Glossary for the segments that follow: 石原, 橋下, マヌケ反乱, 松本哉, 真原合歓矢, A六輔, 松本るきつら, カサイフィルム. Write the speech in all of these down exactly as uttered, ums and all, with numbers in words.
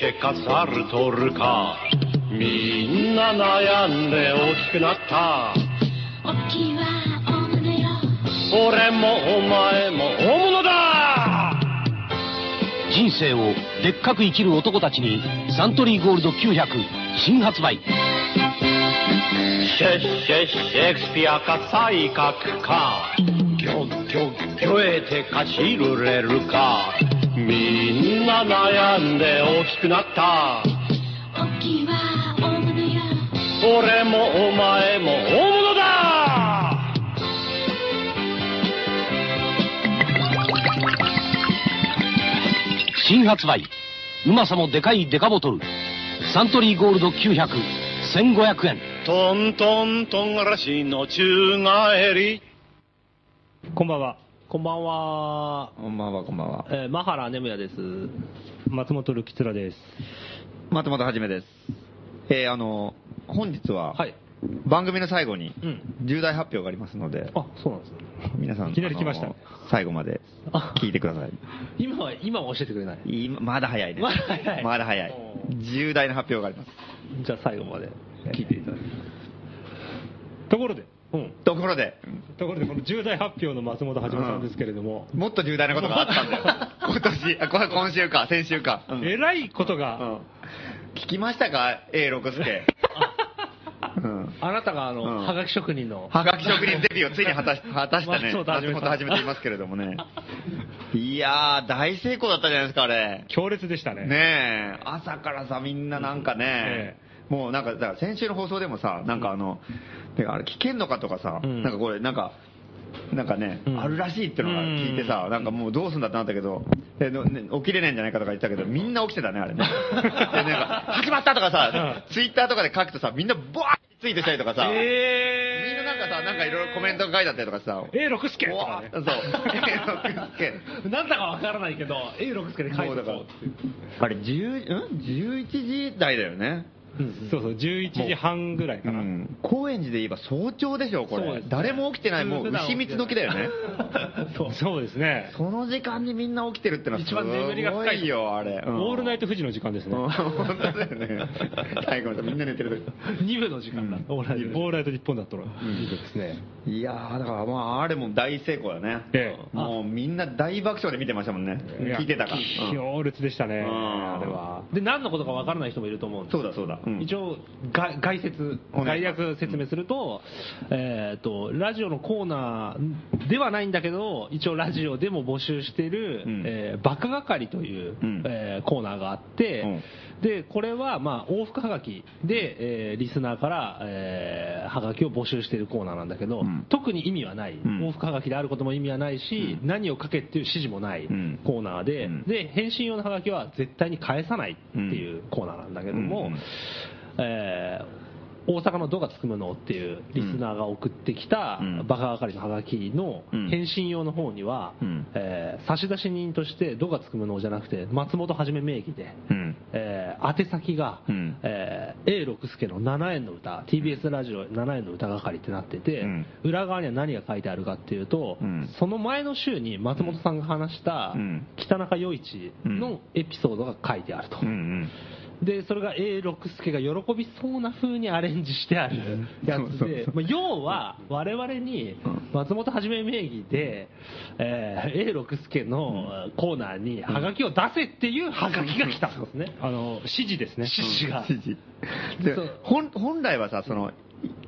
けかさるとるか、みんな悩んで大きくなった。おっきいは大物よ、俺もお前も大物だ。人生をでっかく生きる男たちにサントリーゴールドきゅうひゃく新発売。シェッシェッシェイクスピアか才覚か、ギョギョギョえてかしるれるか、みんな悩んで大きくなった。大きいは大物よ、俺もお前も大物だ。新発売、うまさもでかいデカボトル、サントリーゴールドきゅうひゃく、せんごひゃくえん。トントントンらしの宙返り。こんばんは。こんばんは。こんばんは、こんばんは。えー、マハラネムヤです。松本るきつらです。松本はじめです。えー、あの、本日は、はい、番組の最後に、重大発表がありますので、うん、あ、そうなんですね。皆さん、いきなり来ました。最後まで、聞いてください。今は、今は教えてくれない？今、まだ早いです。まだ早い。まだ早い。重大な発表があります。じゃあ最後まで聞いていただきます。ところで、うん、ところで、ところでこの重大発表の松本はじめさんですけれども、うん、もっと重大なことがあったんだよ。今年、あ、これ今週か、先週か。うん、えらいことが、うんうん、聞きましたか、A六輔。うん、あなたがあの、うん、はがき職人のはがき職人デビューをついに果たし、果たしたね。松本はじめと言いますけれどもね。いやー、大成功だったじゃないですか、あれ。強烈でしたね。ねえ、朝からさ、みんななんかね、ええ、もうなんか、だから先週の放送でもさ、なんかあの、うん、あれ聞けんのかとかさ、うん、なんかこれ、なんか、なんかね、うん、あるらしいってのが聞いてさ、うん、なんかもうどうすんだってなったけど、えのね、起きれないんじゃないかとか言ったけど、みんな起きてたね、あれね。でなんか始まったとかさ、ツイッターとかで書くとさ、みんなボワーッツイートしたりとかさ、えー、みんななんかさ、なんかいろいろコメントが書いてあったりとかさ、エーろく 助とかね。そう、エーろく 助。なんだかわからないけど、エーろく 助で書いてたから。あれ、じゅういちじ台だよね。うん、そうそう、じゅういちじはんぐらいかな、うん、高円寺で言えば早朝でしょこれ、ね、誰も起きてない、もう牛三つ時だよね。そうそうですね、その時間にみんな起きてるってのはすごいよ。一番眠りが深いよあれ、うん、オールナイト富士の時間ですね。本当だよね。最後のみんな寝てる時、に部の時間だ、うん、オールナイト日本だったら、うん、ですね。いやー、だからまああれも大成功だね、ええ、もうみんな大爆笑で見てましたもんね。聞いてたから強烈でしたね、うん、あれは。で、何のことか分からない人もいると思うんです。そうだそうだ、うん、一応概説、概略説明すると、えーと、ラジオのコーナーではないんだけど、一応ラジオでも募集している、うん、えー、バカ係という、うん、えー、コーナーがあって、うん、でこれは、まあ、往復はがきで、えー、リスナーから、えー、はがきを募集しているコーナーなんだけど、うん、特に意味はない、うん、往復はがきであることも意味はないし、うん、何を書けっていう指示もないコーナーで、うん、で返信用のはがきは絶対に返さないっていうコーナーなんだけども、うんうんうん、えー、大阪のどがつくむのっていうリスナーが送ってきたバカ係のハガキの返信用の方には、うん、えー、差出人としてどがつくむのじゃなくて松本はじめ名義で、うん、えー、宛先が、うん、えー、エーろく 輔のななえんの歌、 ティービーエス ラジオななえんの歌係ってなってて、うん、裏側には何が書いてあるかっていうと、うん、その前の週に松本さんが話した北中与一のエピソードが書いてあると、うんうんうんで、それが エーろく 輔が喜びそうな風にアレンジしてあるやつで、まあ、要は我々に松本はじめ名義で、えー、エーろく 輔のコーナーにハガキを出せっていうハガキが来たんですね。あの指示ですね、指示が、指示で、本、本来はさ、その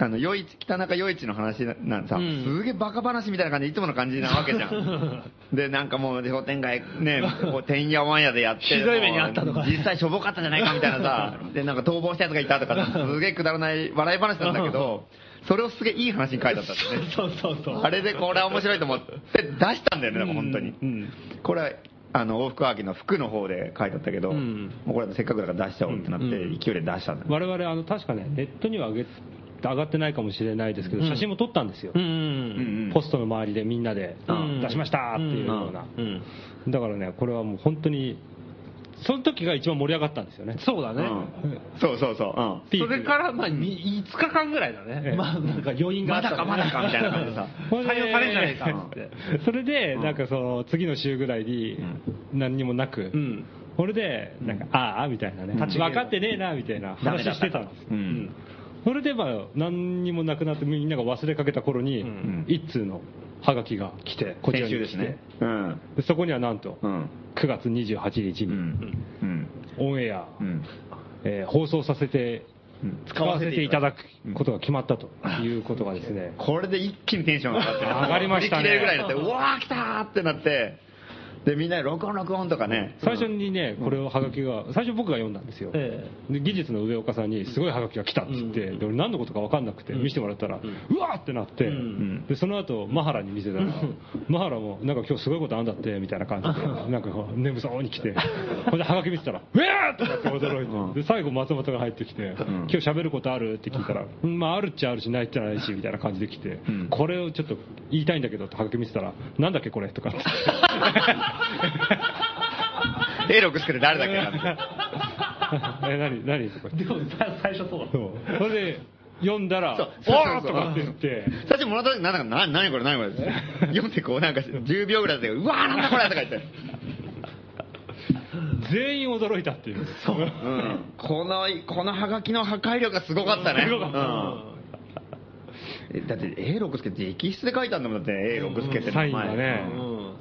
あのよいち北中与一の話なんさ、うん、すげえバカ話みたいな感じでいつもの感じなわけじゃん。でなんかもう商店街ね、てんやわんやでやってひどい目にあったとか、ね、実際しょぼかったじゃないかみたいなさ、でなんか逃亡したやつがいたとか、すげえくだらない笑い話なんだけど。それをすげえいい話に書いてあったんですね。そうそうそう、あれでこれは面白いと思って出したんだよね。でも本当に、うんうん、これはあの往復はがきの服の方で書いてあったけど、うん、もうこれせっかくだから出しちゃおうってなって、うん、勢いで出したんだよ。我々あの確かね、ネットには上げ上がってないかもしれないですけど、写真も撮ったんですよ、うんうん、ポストの周りでみんなで出しましたっていうような、うんうんうん、だからね、これはもう本当にその時が一番盛り上がったんですよね。そうだね、うん、そうそうそう、うん、それからまあいつかかんぐらいだね、ええ、まあなんか余韻があった、ね、まだかまだかみたいな感じでさ、採用されんじゃないかって。それでなんかその次の週ぐらいに何にもなく、うん、これでなんか、うん、ああみたいなね、分かってねえなみたいな話してたんです、うんうん、それでまあ何にもなくなってみんなが忘れかけた頃に、うん、一通のハガキが来て、こちらに来て、先週ですね、うん、でそこにはなんと、うん、くがつにじゅうはちにちに、うんうん、オンエア、うんえー、放送させて使わせていただくことが決まったということがですね、これで一気にテンションが上がって上がりましたね、切れるぐらいになってうわー来たーってなって、でみんな録音録音とかね、最初にねこれをハガキが最初僕が読んだんですよ、ええ、で技術の上岡さんにすごいハガキが来たっつって、うん、で俺何のことか分かんなくて見せてもらったら、うん、うわーってなって、うん、でその後マハラに見せたら、うん、マハラもなんか今日すごいことあんだってみたいな感じでなんか眠そうに来てほんでハガキ見せたらうわーってなって驚いて、で最後松本が入ってきて、うん、今日喋ることあるって聞いたら、うん、まああるっちゃあるしないっちゃないしみたいな感じで来て、うん、これをちょっと言いたいんだけどってハガキ見せたらなんだっけこれとかってエーろく 作る誰だっけなえ何何とかでも最初そうだそうそれで読んだら「おー！」とかって言って最初もらった時何だか「何これ何これ」って読んでこうなんかじゅうびょうぐらいで「うわーなんだこれ」とか言って全員驚いたっていうそう、うん、このこのハガキの破壊力がすごかったね、すごかった、うんえだって エーろく 輔って直筆で書いたんだもん、だって エーろく 輔って名前、うん、サインがね、うん、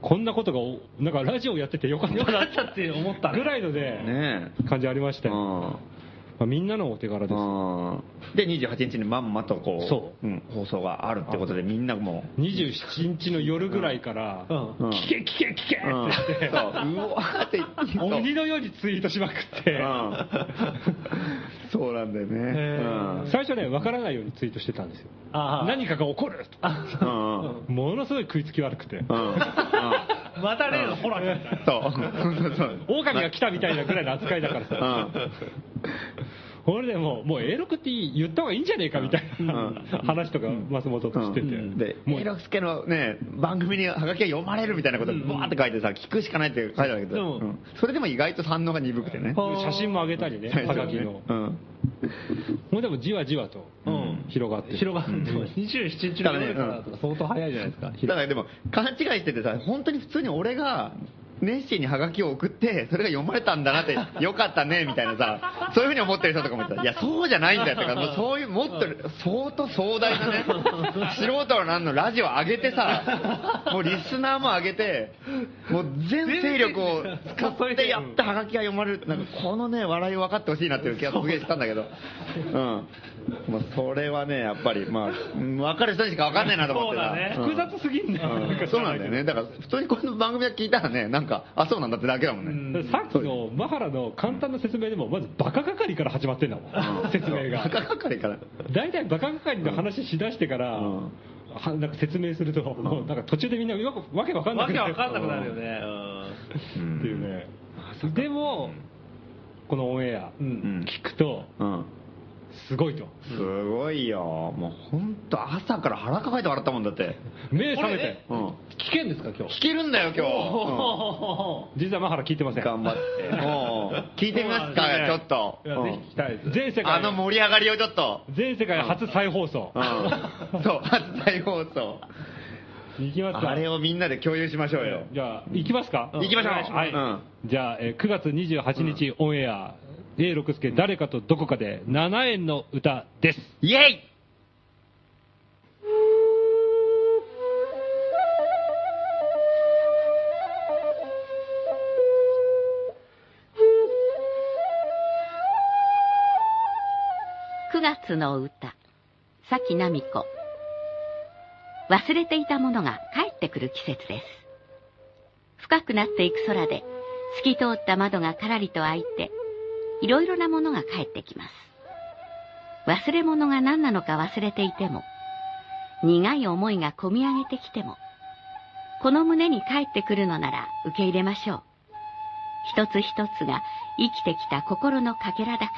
こんなことがなんかラジオやっててよかったなって思ったぐらいので感じありましたよ、ねまあ、みんなのお手柄です。でにじゅうはちにちにまんまとこう、そう、うん、放送があるってことでみんなもうにじゅうしちにちの夜ぐらいから、うんうん、聞け聞け聞けって言って、うん、うわーって鬼のようにツイートしまくって、うん、そうなんだよね、うん、最初ね分からないようにツイートしてたんですよ、うん、何かが起こると、うん、ものすごい食いつき悪くて、うんうん、また例のホラーみたいなそう狼が来たみたいなぐらいの扱いだからさ、うん俺でももう エーろく って言った方がいいんじゃねえかみたいな、うん、話とか松本としてて、うんうん、で エーろく 輔のね番組にハガキが読まれるみたいなことバーって書いてさ、聞くしかないって書いてあるけど、うんうん、それでも意外と反応が鈍くてね、写真も上げたりねハガキの、ねうん、もうでもじわじわと広がって、うん、広がって、うん、にじゅうしちにちの夜からとか相当早いじゃないですか、だからでも勘違いしててさ、本当に普通に俺が熱心にハガキを送ってそれが読まれたんだなってよかったねみたいなさ、そういうふうに思ってる人とかもいた、いやそうじゃないんだよとか、もうそういうもっと相当壮大なね素人のなんのラジオ上げてさ、もうリスナーも上げてもう全勢力を使ってやったハガキが読まれる、なんかこのね笑いを分かってほしいなっていう気がすげえしたんだけど、うんもうそれはねやっぱりまあ分かる人にしか分かんないなと思ってた、そうだね、複雑すぎんだよ、うん、そうなんだよね、だから普通にこの番組は聞いたらねなんかあそうなんだってだけだもんね、うん、さっきのマハラの簡単な説明でもまずバカ係から始まってんだもん、うん、説明がバカ係から大体バカ係の話しだしてから、うん、なんか説明すると、うん、なんか途中でみんなわけわかんなくなる、わけわかんなくなるよね、うん、っていうね、うん、でもこのオンエア、うん、聞くと、うんすごいと、すごいよ、もう本当朝から腹抱えて笑ったもんだって。目覚めて、うん、聞けんですか今日？聞けるんだよ今日。うん、実はマハラ聞いてません。頑張って。聞いてみますか、ね、ちょっと。いやぜひ聞きたいです。全世界あの盛り上がりをちょっと。全世界初再放送。うんうん、そう初再放送。行きますか。あれをみんなで共有しましょうよ。じゃあ行きますか。行きましょう。はい。うん、じゃあ、えー、くがつにじゅうはちにちオンエア。うんエーろく 輔誰かとどこかでななえんの歌です。イエイ。くがつの歌、さきなみこ。忘れていたものが帰ってくる季節です。深くなっていく空で透き通った窓がからりと開いていろいろなものが帰ってきます。忘れ物が何なのか忘れていても、苦い思いがこみ上げてきても、この胸に帰ってくるのなら受け入れましょう。一つ一つが生きてきた心のかけらだから。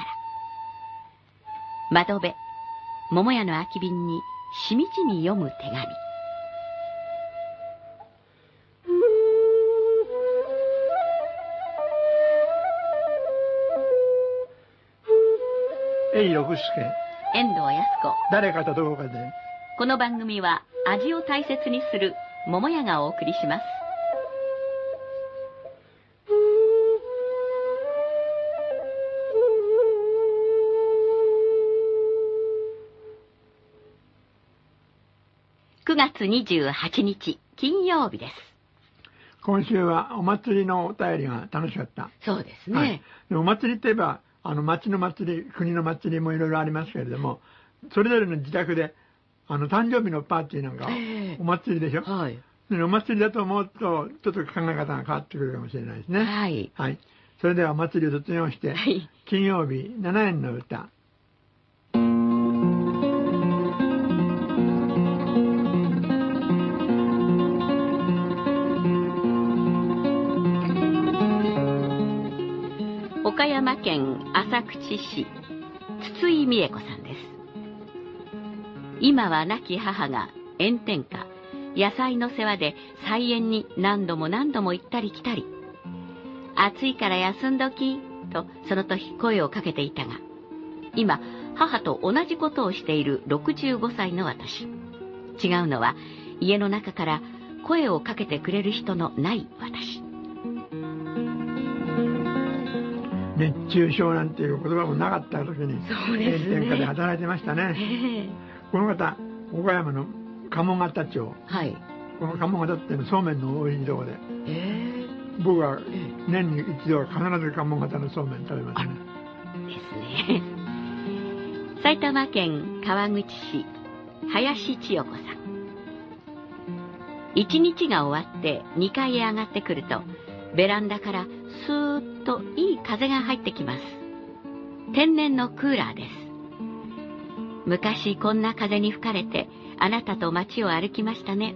窓辺、桃屋の空き瓶にしみじみ読む手紙。エーろく 輔遠藤康子誰かとどこかで。この番組は味を大切にする桃屋がお送りします。にがつにじゅうはちにち金曜日です。今週はお祭りのお便りが楽しかった。そうですね、はい、でお祭りといえばあの町の祭り、国の祭りもいろいろありますけれども、それぞれの自宅であの誕生日のパーティーなんかお祭りでしょ、えーはい、でお祭りだと思うとちょっと考え方が変わってくるかもしれないですね。はい、はい、それではお祭りを卒業して、はい、金曜日しちえんの歌。岡山県浅口市、筒井美恵子さんです。今は亡き母が炎天下、野菜の世話で菜園に何度も何度も行ったり来たり、暑いから休んどきとその時声をかけていたが、今母と同じことをしているろくじゅうごさいの私。違うのは家の中から声をかけてくれる人のない私。熱中症なんていう言葉もなかった時に炎天下で働いてましたね。この方、岡山の鴨方町、はい、この鴨方っていうのはそうめんの多いところで、えー、僕は年に一度は必ず鴨方のそうめん食べますね。ですね。埼玉県川口市、林千代子さん。一日が終わってにかいへ上がってくると、ベランダからスーッといい風が入ってきます。天然のクーラーです。昔こんな風に吹かれてあなたと街を歩きましたね。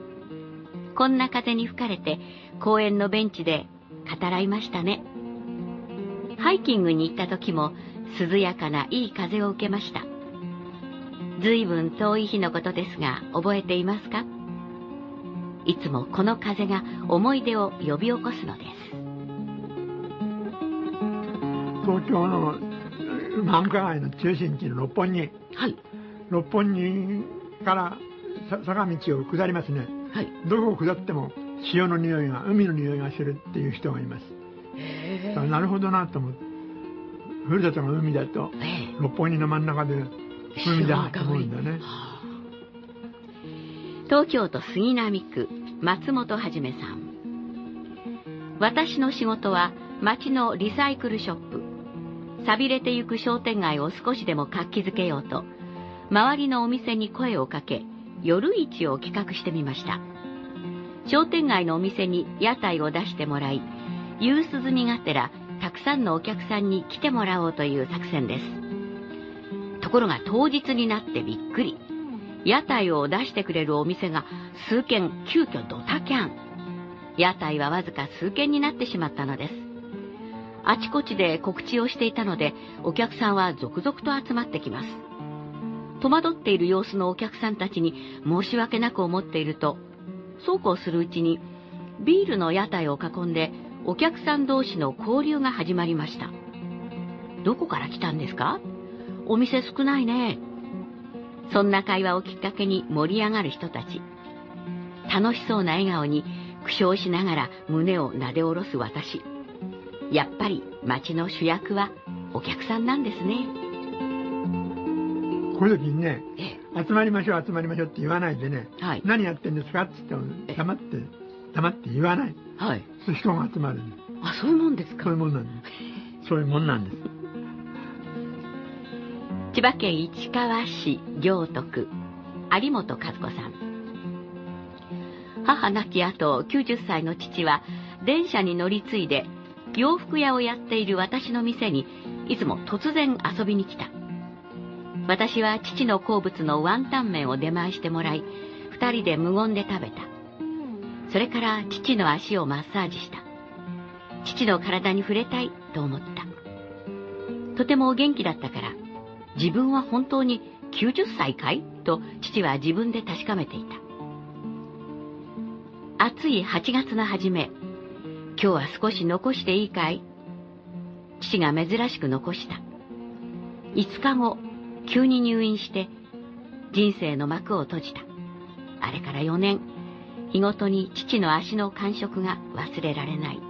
こんな風に吹かれて公園のベンチで語らいましたね。ハイキングに行った時も涼やかないい風を受けました。ずいぶん遠い日のことですが覚えていますか？いつもこの風が思い出を呼び起こすのです。東京の繁華街の中心地の六本木、はい、六本木から坂道を下りますね、はい、どこを下っても潮の匂いが、海の匂いがするっていう人がいます。へー、なるほどなと思って、ふるさとが海だと六本木の真ん中で海だと思うんだね。東京都杉並区、松本はじめさん。私の仕事は町のリサイクルショップ。寂れてゆく商店街を少しでも活気づけようと、周りのお店に声をかけ、夜市を企画してみました。商店街のお店に屋台を出してもらい、夕涼みがてらたくさんのお客さんに来てもらおうという作戦です。ところが当日になってびっくり。屋台を出してくれるお店が数軒、急遽ドタキャン。屋台はわずか数軒になってしまったのです。あちこちで告知をしていたので、お客さんは続々と集まってきます。戸惑っている様子のお客さんたちに申し訳なく思っていると、そうこうするうちにビールの屋台を囲んでお客さん同士の交流が始まりました。どこから来たんですか？お店少ないね。そんな会話をきっかけに盛り上がる人たち。楽しそうな笑顔に苦笑しながら胸をなで下ろす私。やっぱり町の主役はお客さんなんですね。こういう時にね、集まりましょう集まりましょうって言わないでね、はい、何やってんですかって言っても黙って黙って言わない。はい。そういう人が集まる。あ、そういうもんですか。そういうもんなんです。そういうもんなんです。千葉県市川市行徳、有本和子さん。母亡き後、きゅうじゅっさいの父は電車に乗り継いで洋服屋をやっている私の店にいつも突然遊びに来た。私は父の好物のワンタン麺を出前してもらい、二人で無言で食べた。それから父の足をマッサージした。父の体に触れたいと思った。とても元気だったから、自分は本当にきゅうじゅっさいかいと父は自分で確かめていた。暑いはちがつの初め、今日は少し残していいかい？父が珍しく残した。いつかご、急に入院して人生の幕を閉じた。あれからよねん、日ごとに父の足の感触が忘れられない。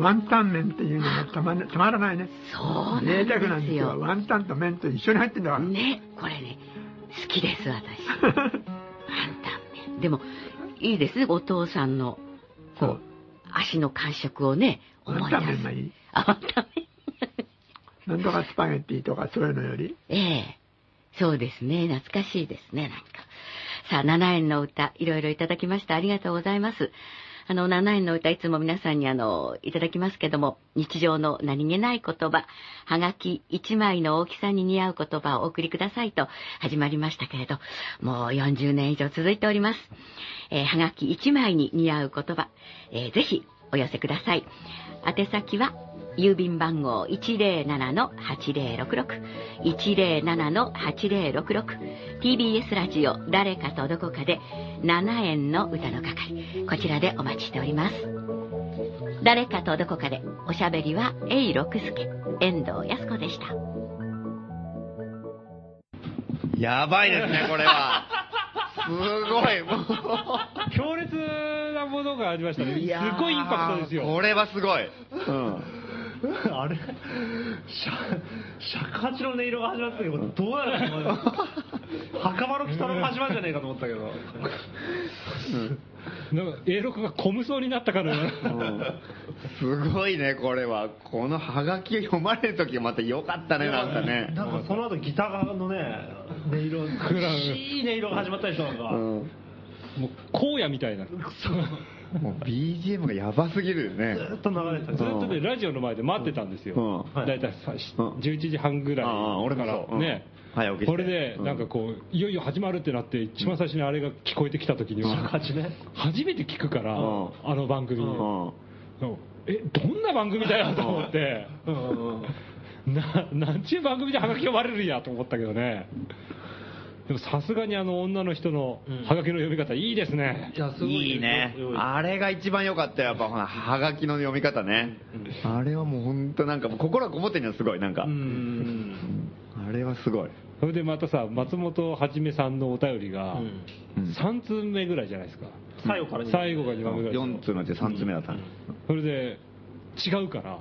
ワンタン麺っていうのがたまらないね。そうなんですよ。贅沢なんですよ。ワンタンと麺と一緒に入ってんだからね。これね、きです私。担々麺でもいいですね、お父さんのこう足の感触をね思い出す。担々麺がいい。あ、担々麺。なんとかスパゲッティとかそういうのより。ええ、そうですね、懐かしいですねなんか。さあななえんの歌いろいろいただきましたありがとうございます。あのななえんの歌いつも皆さんにあのいただきますけども、日常の何気ない言葉、はがきいちまいの大きさに似合う言葉をお送りくださいと始まりましたけれど、もうよんじゅうねん以上続いております。えー、はがきいちまいに似合う言葉、えー、ぜひお寄せください。宛先は郵便番号 いちまるななのはちまるろくろく いちまるななのはちまるろくろく ティービーエス ラジオ誰かとどこかでななえんの歌の係、こちらでお待ちしております。誰かとどこかでおしゃべりは永六輔、遠藤康子でした。やばいですねこれはすごいもう強烈なものがありましたね。すごいインパクトですよこれは。すごい、うん、あれ尺八の音色が始まったけどどうなるの袴の北の始まるんじゃねえかと思ったけど、うん、なんか エーろく が小無双になったから、ね、うん、すごいねこれは。このハガキ読まれるときまた良かったねなんかね。なんかその後ギターのね音色、苦しい音色が始まったりしたのか、うん、もう荒野みたいなもう ビージーエム がやばすぎるよね。ずっと流れてた、ずっとね、ラジオの前で待ってたんですよ、うん、だいたいじゅういちじはんぐらいからね、これでなんかこういよいよ始まるってなって一番最初にあれが聞こえてきた時には、うん、初めて聞くから、うん、あの番組、うんうん、え、どんな番組だよと思って、うん、ななんちゅう番組でハガキ呼ばれるやと思ったけどね。でもさすがにあの女の人のハガキの読み方いいですね、うん、いやすごい、いいねあれが一番良かったよやっぱほらハガキの読み方ね、うん、あれはもう本当なんか心がこもってるのはすごいなんか、うん、あれはすごい。それでまたさ松本はじめさんのお便りがさんつうめぐらいじゃないですか、うん、最後から最後がにばんめぐらいよん通のうちさんつうめだった、うん、それで違うから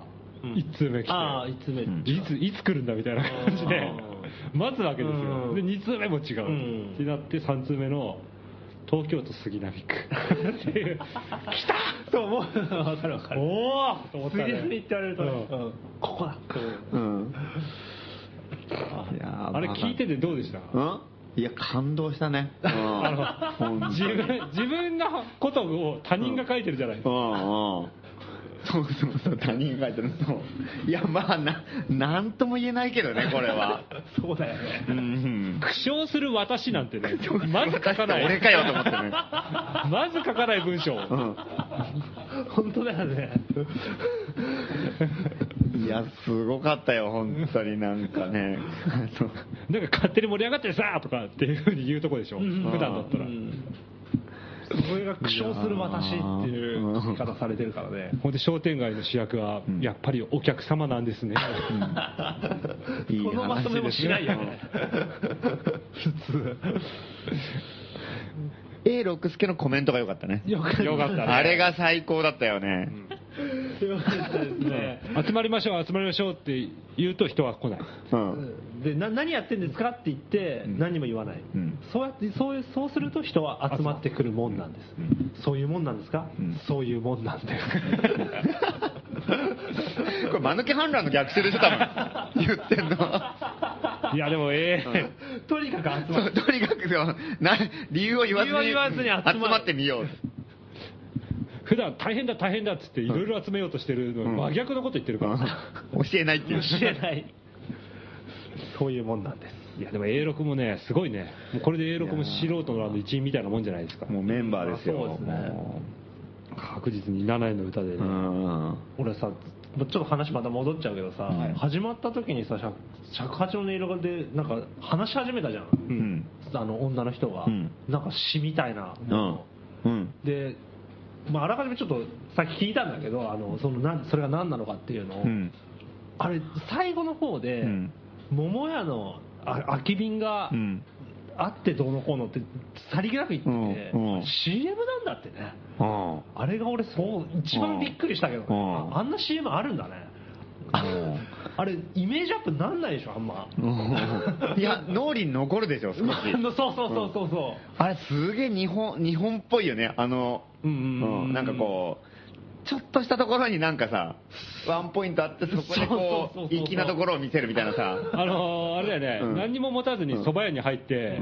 いちつうめ来て、うん、あいちつめ、うん、いつ、いつ来るんだみたいな感じで待つわけですよ、うん、でにつうめも違う、うん、ってなってさんつうめの東京都杉並区っていう来たと思う。分かる分かる、おーと思ったね。杉並って言われると、うんうん、ここだって、うん、あれ聞いててどうでした、うん、いや感動したね、うん、あの自分、自分のことを他人が書いてるじゃないですか、うんうんうん、そうそうそう他人が書いてるの。いやまあ な, なんとも言えないけどねこれは。そうだよね、うんうん、苦笑する私なんてねまず書かない俺かよと思ってねまず書かない文章、うん、本当だよねいやすごかったよ本当になんかねなんか勝手に盛り上がってるさとかっていうふうに言うとこでしょ、うん、普段だったら、うん、それが苦笑する私っていう言い方されてるからね。ほんで商店街の主役はやっぱりお客様なんですね、うんうん、このまとめもしないよね普通。 エーろく 輔のコメントが良かったね。良かったねあれが最高だったよね、うん、よかったですね集まりましょう集まりましょうって言うと人は来ない、うん、でな何やってんですかって言って何も言わない、うん、そうやってそういうそうすると人は集まってくるもんなんです、うん、そういうもんなんですか、うん、そういうもんなんですこれ間抜け反乱の逆襲でしょ多分言ってんのいやでもええーうん、とにかく集まってとにかくな理由を言わずに集まってみよう普段大変だ大変だっつっていろいろ集めようとしてるのに真逆のこと言ってるから、うん、教えないっていう教えないそういうもんなんです。いやでも エーろく もねすごいね。もうこれで エーろく も素人のあの一員みたいなもんじゃないですか。もうメンバーですよ。そうですね確実にななえんの歌でね。うん俺さちょっと話また戻っちゃうけどさ、うん、始まった時にさ尺八の音色でなんか話し始めたじゃん、うん、あの女の人が、うん、なんか詩みたいなもの、うんうん、でまあ、あらかじめちょっとさっき聞いたんだけどあの そ, のなそれが何なのかっていうのを、うん、あれ最後の方で、うん、桃屋の空き瓶があってどうのこうのってさりげなく言ってて、うんうん、シーエム なんだってね、うん、あれが俺そう一番びっくりしたけど、ねうん、あんな シーエム あるんだね。あれイメージアップなんないでしょあんま。いや脳裏に残るでしょ少し。そうそうそうそうそう、うん、あれすげえ日本日本っぽいよねあの、うんうんうん、なんかこう。ちょっとしたところになんかさワンポイントあってそこでこう粋なところを見せるみたいなさあのー、あれだよね、うん、何にも持たずに蕎麦屋に入って、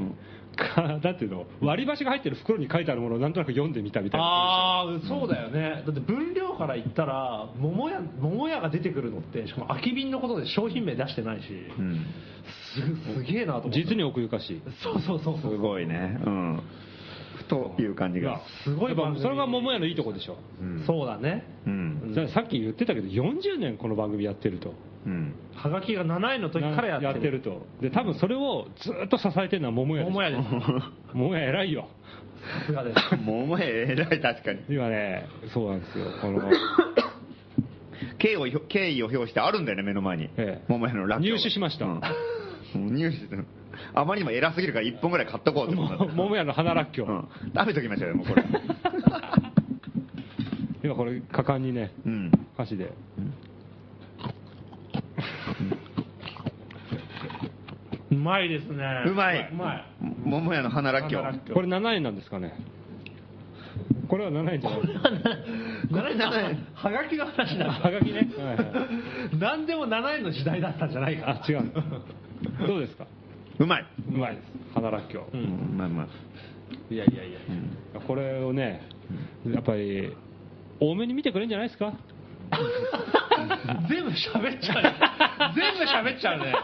うん、だっていうの割り箸が入ってる袋に書いてあるものをなんとなく読んでみたみたいな。ああそうだよね、うん、だって分量から言ったら桃屋、桃屋が出てくるのってしかも空き瓶のことで商品名出してないし、うん、す, すげえなと思って実に奥ゆかしい。そうそうそうそうすごいね、うんという感じがすごい。それが桃屋のいいとこでしょ、うん、そうだね、うん、ださっき言ってたけどよんじゅうねんこの番組やってると、うん、はがきがなないの時からやってる、やってると。で多分それをずっと支えてるのは桃屋です。桃屋です桃屋偉いよ、さすがです桃屋偉い。確かに今ねそうなんですよこの敬意を敬意を表してあるんだよね目の前に、ええ、桃屋のラッキー入手しました、うん入手してる。あまりにも偉すぎるからいっぽんぐらい買っとこうってことだ。桃屋の花らっきょう、うん、食べときましょうよもうこれ今これ果敢にね、うん、箸で、うん、うまいですね。うまい、うまい。桃屋の花らっきょうこれななえんなんですかね。これはななえんじゃない。これななえんはがきの話なんだ。はがきね、はいはい、何でもななえんの時代だったんじゃないか。あ違うどうですか。うまい、うまいです花らっきょう、うん、うまいうまい。いやいやいや、うん、これをねやっぱり多めに見てくれるんじゃないですか全部喋っちゃう、ね、全部喋っちゃうね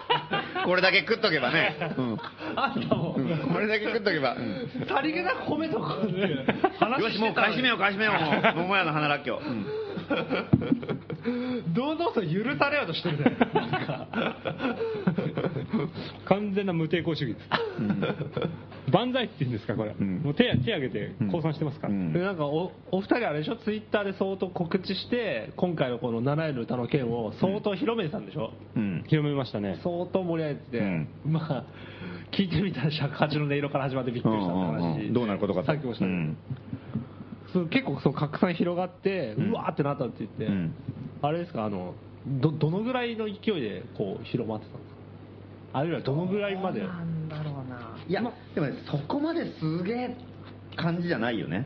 これだけ食っとけばね、うん、あんたも、うん、これだけ食っとけば、うん、さりげなく褒めとこうねよしもう買い占めよう買い占めよう桃屋の花らっきょう、うん堂々と許されようとしてるねなんか完全な無抵抗主義です、うん、万歳って言うんですかこれ、うん、もう 手, 手挙げて降参してますから、うん、でなんか お, お二人あれでしょツイッターで相当告知して今回のこのななえんの歌の件を相当広めたんでしょ、うん、広めましたね。相当盛り上げてて、うん、まあ聞いてみたら尺八の音色から始まってびっくりしたって話どうなることかさっきおっしゃった、うん結構そう拡散広がってうわーってなったって言って、うん、あれですかあの ど, どのぐらいの勢いでこう広まってたんですか。あるいはどのぐらいまで。どうなんだろうな。いや、ま、でも、ね、そこまですげえ感じじゃないよね。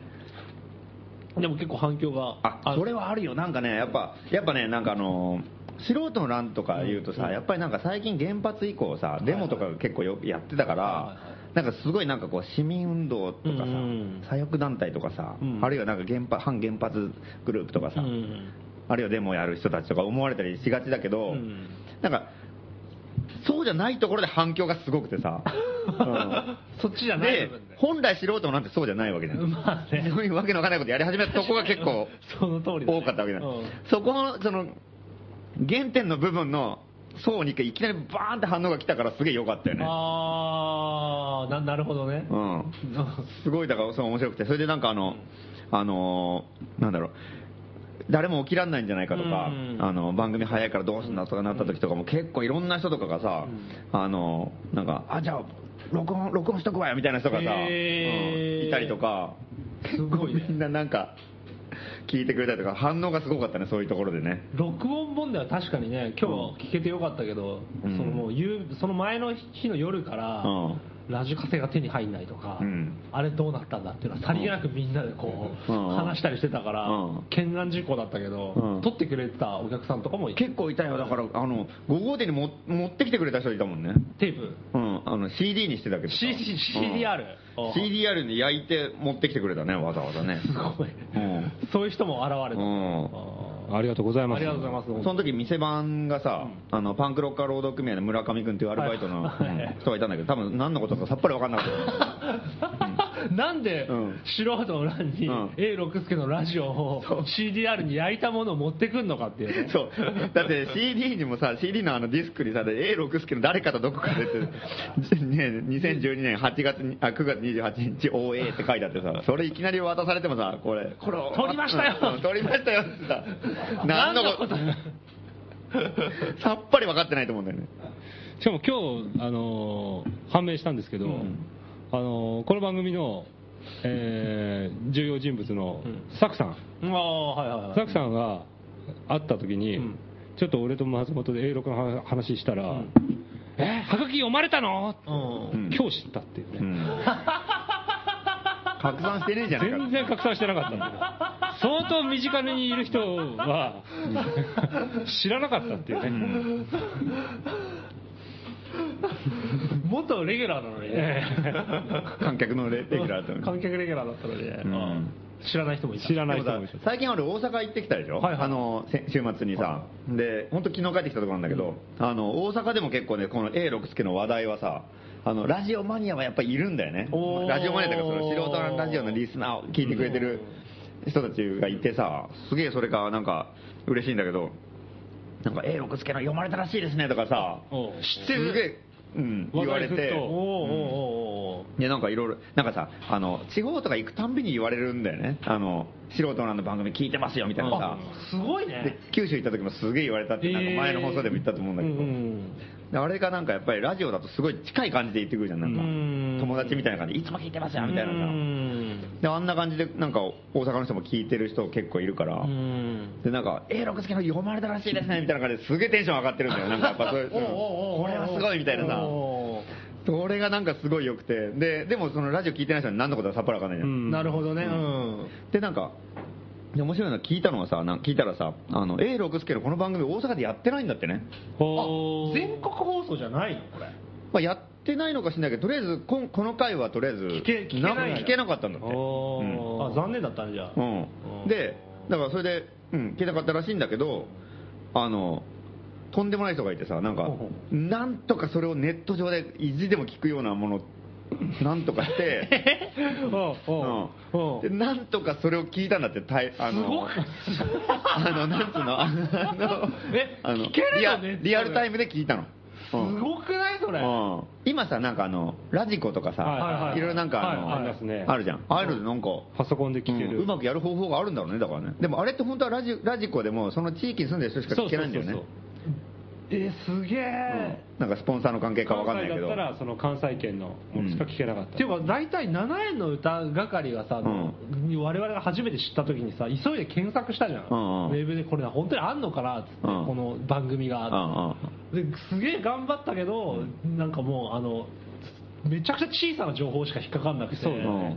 でも結構反響があそれはあるよ。なんかねやっぱやっぱねなんかあの素人の乱とか言うとさ、うん、やっぱりなんか最近原発以降さデモとか結構よやってたから、はいはいはいなんかすごいなんかこう市民運動とかさ、うん、左翼団体とかさ、うん、あるいはなんか原発反原発グループとかさ、うん、あるいはデモをやる人たちとか思われたりしがちだけど、うん、なんかそうじゃないところで反響がすごくてさ、うん、そっちじゃないで本来素人なんてそうじゃないわけじゃない、まあね、そういうわけのわからないことやり始めたとこが結構その通り、ね、多かったわけじゃない、うん、そこのその原点の部分のそうにいきなりバーンって反応が来たからすげえ良かったよね。ああ な, なるほどね、うん、すごいだからそう面白くてそれでなんかあの、うん、あのなんだろう誰も起きらんないんじゃないかとか、うん、あの番組早いからどうすんだとかなった時とかも結構いろんな人とかがさ、うん、あのなんかあじゃあ録音録音しとくわよみたいな人がさ、うん、いたりとかすごい、ね、みんななんか聞いてくれたりとか反応がすごかったねそういうところでね。録音本では確かにね今日聞けてよかったけど、うん、そのもうその前の日の夜から、うん、ラジカセが手に入んないとか、うん、あれどうなったんだっていうのはさりげなくみんなでこう、うん、話したりしてたから、うん、懸案事項だったけど、うん、撮ってくれたお客さんとかも結構いたよ。だからあのごごうてんにも持ってきてくれた人いたもんねテープ、うん、あの シーディー にしてたけど シーディーアール、うんシーディーアール に焼いて持ってきてくれたねわざわざねすごい、うん、そういう人も現れた、うん、あ, ありがとうございます。その時店番がさ、うん、あのパンクロッカー労働組合の村上君っていうアルバイトの人がいたんだけど多分何のことかさっぱり分かんなかった、うん、なんで、うん、素人の欄に、うん、A 六輔のラジオを シーディーアール に焼いたものを持ってくんのかっていう、ね、そうだって シーディー にもさ シーディー の, あのディスクにさ A 六輔の誰かとどこかでって、ね、にせんじゅうにねんはちがつにあくがつにじゅうはちにち オーエー って書いてあってさそれいきなり渡されてもさこれこれ取りましたよ取りましたよってさ何のことさっぱり分かってないと思うんだよね。しかも今日あの判明したんですけど、うん、あのこの番組の、えー、重要人物のサクさん、うん、あはいはいはい、サクさんが会った時に、うん、ちょっと俺と松本で エーろく の話したら、うん、えはがき読まれたの、うん、今日知ったっていうね、うん、拡散してねえじゃないか、全然拡散してなかったんだけど相当身近にいる人は知らなかったっていうね、うん元レギュラーなのにね観客のレギュラーだったのに観客レギュラーだったのに、うん、知らない人もいた。知らない人もいた。最近俺大阪行ってきたでしょ、はいはい、あの週末にさ、はい、で本当昨日帰ってきたところなんだけど、うん、あの大阪でも結構ねこの エーろく 輔の話題はさ、あのラジオマニアはやっぱりいるんだよね。ラジオマニアだからその素人のラジオのリスナーを聞いてくれてる人たちがいてさ、すげえそれがなんか嬉しいんだけど、なんか エーろく 輔の読まれたらしいですねとかさ、知ってるすげえ、うん、言われて、でなんかいろいろなんかさ、あの地方とか行くたんびに言われるんだよね、あの素人なんの番組聞いてますよみたいなさ、すごいね。で九州行った時もすげえ言われたって、なんか前の放送でも言ったと思うんだけど、えーうん、であれがなんかやっぱりラジオだとすごい近い感じで言ってくるじゃん、なんかん友達みたいな感じでいつも聞いてますよみたいなさ、であんな感じでなんか大阪の人も聞いてる人結構いるから、でなんか エーろく 輔の読まれたらしいですねみたいな感じですげえテンション上がってるんだよなんかやっぱそういう、これはすごいみたいなさ、それがなんかすごい良くて、ででもそのラジオ聞いてない人に何のことはさっぱりわかんないじゃん、うん、なるほどね、うん、でなんか面白いの聞いたのはさ、なん聞いたらさ、あの エーろく 輔のこの番組大阪でやってないんだってね。あ、全国放送じゃないのこれ、まあ、やってないのかしらないけど、とりあえず こ, この回はとりあえず聞 け, 聞, けない聞けなかったんだって、うん、あ残念だったねじゃあ、うん、でだからそれで、うん、聞けなかったらしいんだけど、あのとんでもない人がいてさ、なんかなんとかそれをネット上でいつでも聞くようなものなんとかして、なんとかそれを聞いたんだって、あのあのなんつうの、あのあのリア、リアルタイムで聞いたの。すごくないそれ、うん、今さなんかあのラジコとかさ、はいはい、いろいろなんかあの、はいはいはい、あるじゃん、ああいうのでなんかパソコンで聴ける、うん、うまくやる方法があるんだろうね。だからね、でもあれって本当はラジ、ラジコでもその地域に住んでる人しか聴けないんだよね。そうそうそうそう、えー、すげえ、うん、なんかスポンサーの関係かわかんないけど、関西だったらその関西圏のものしか聞けなかった、うん、っていうか大体ななえんの歌係はさ、うん、我々が初めて知った時にさ急いで検索したじゃん、うんうん、ウェブでこれ本当にあんのかなっつって、うん、この番組が、うんうん、ですげえ頑張ったけど、うん、なんかもうあのめちゃくちゃ小さな情報しか引っかかんなくて、そうだね、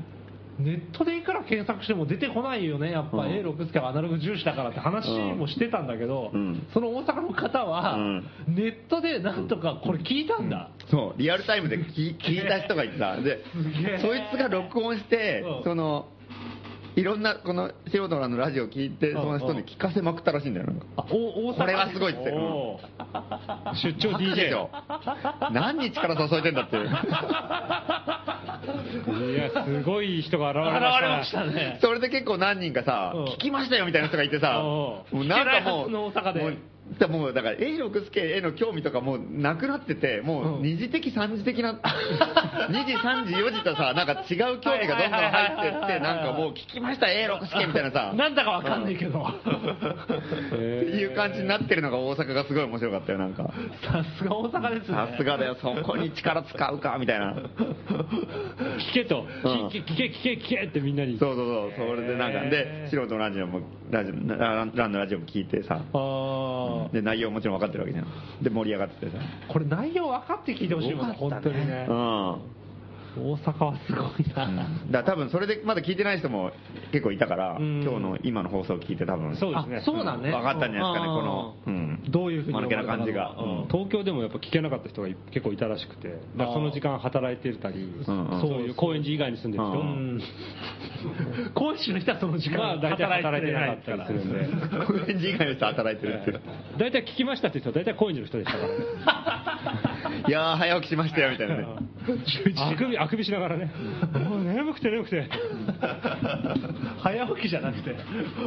うん、ネットでいくら検索しても出てこないよね、やっぱ エーろく 輔はアナログ重視だからって話もしてたんだけど、うん、その大阪の方はネットでなんとかこれ聞いたんだ、うん、そうリアルタイムで 聞, 聞いた人がいてさ、でそいつが録音して、うん、そのいろんなこの素人のラジオを聞いてその人に聞かせまくったらしいんだよ、なんかおこれはすごいって、うん、出張 ディージェー よ何に力注いでんだっていういやすごい人が現れましたね、現れましたね。それで結構何人かさ聞きましたよみたいな人がいてさ、もうなんかもうもうだから エーろく 輔への興味とかもうなくなってて、もう二次的三次的なにじさんじよじとさなんか違う興味がどんどん入ってって、なんかもう聞きました エーろく 輔みたいなさ、なんだかわかんないけどっていう感じになってるのが大阪がすごい面白かったよ。なんかさすが大阪ですね、さすがだよ、そこに力使うかみたいな、聞けと、うん、聞け聞け聞け聞けってみんなに、そうそうそう、それでなんかで素人のラジオもラジオランのラジオも聞いてさ、あ、うん、で内容もちろん分かってるわけじゃん、で盛り上がっててさ、これ内容分かって聞いてほしいもん、ね、本当にね、うん、大阪はすごいな、うん、だから多分それでまだ聞いてない人も結構いたから、うん、今日の今の放送を聞いて多分そうですね、そうだね、分かったんじゃないですかね、この、うん、どういう風に間抜けな感じが、うん、東京でもやっぱ聞けなかった人が結構いたらしくて、だその時間働いてたり、そういう高円寺以外に住んでる人、うん、高円寺の人はその時間大体働いてなかったりするんで高円寺以外の人は働いてるっていう、大体聞きましたって人は大体高円寺の人でしたから、ね、いやー早起きしましたよみたいなねあくび、あくびしながらね、もう眠くて眠くて早起きじゃなくて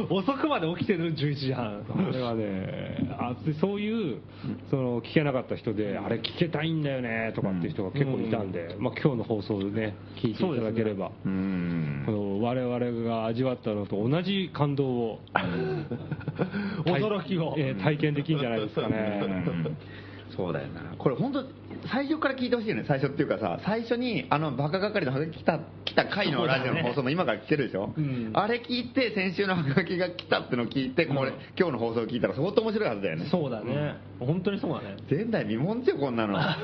遅くまで起きてるじゅういちじはん、それはね、あ、そういうその聞けなかった人であれ聞けたいんだよねとかっていう人が結構いたんで、うん、まあ、今日の放送でね聞いていただければ、う、ね、この我々が味わったのと同じ感動を驚きを、えー、体験できるんじゃないですかねそうだよな、これ本当最初から聞いてほしいよね。最初っていうかさ、最初にあのバカ係のハガキ来た来た回のラジオの放送も今から聞けるでしょ、うん、あれ聞いて先週のハガキが来たってのを聞いて、うん、これ今日の放送を聞いたら相当面白いはずだよね。そうだね、うん、本当にそうだね。前代未聞ですよこんなの。あ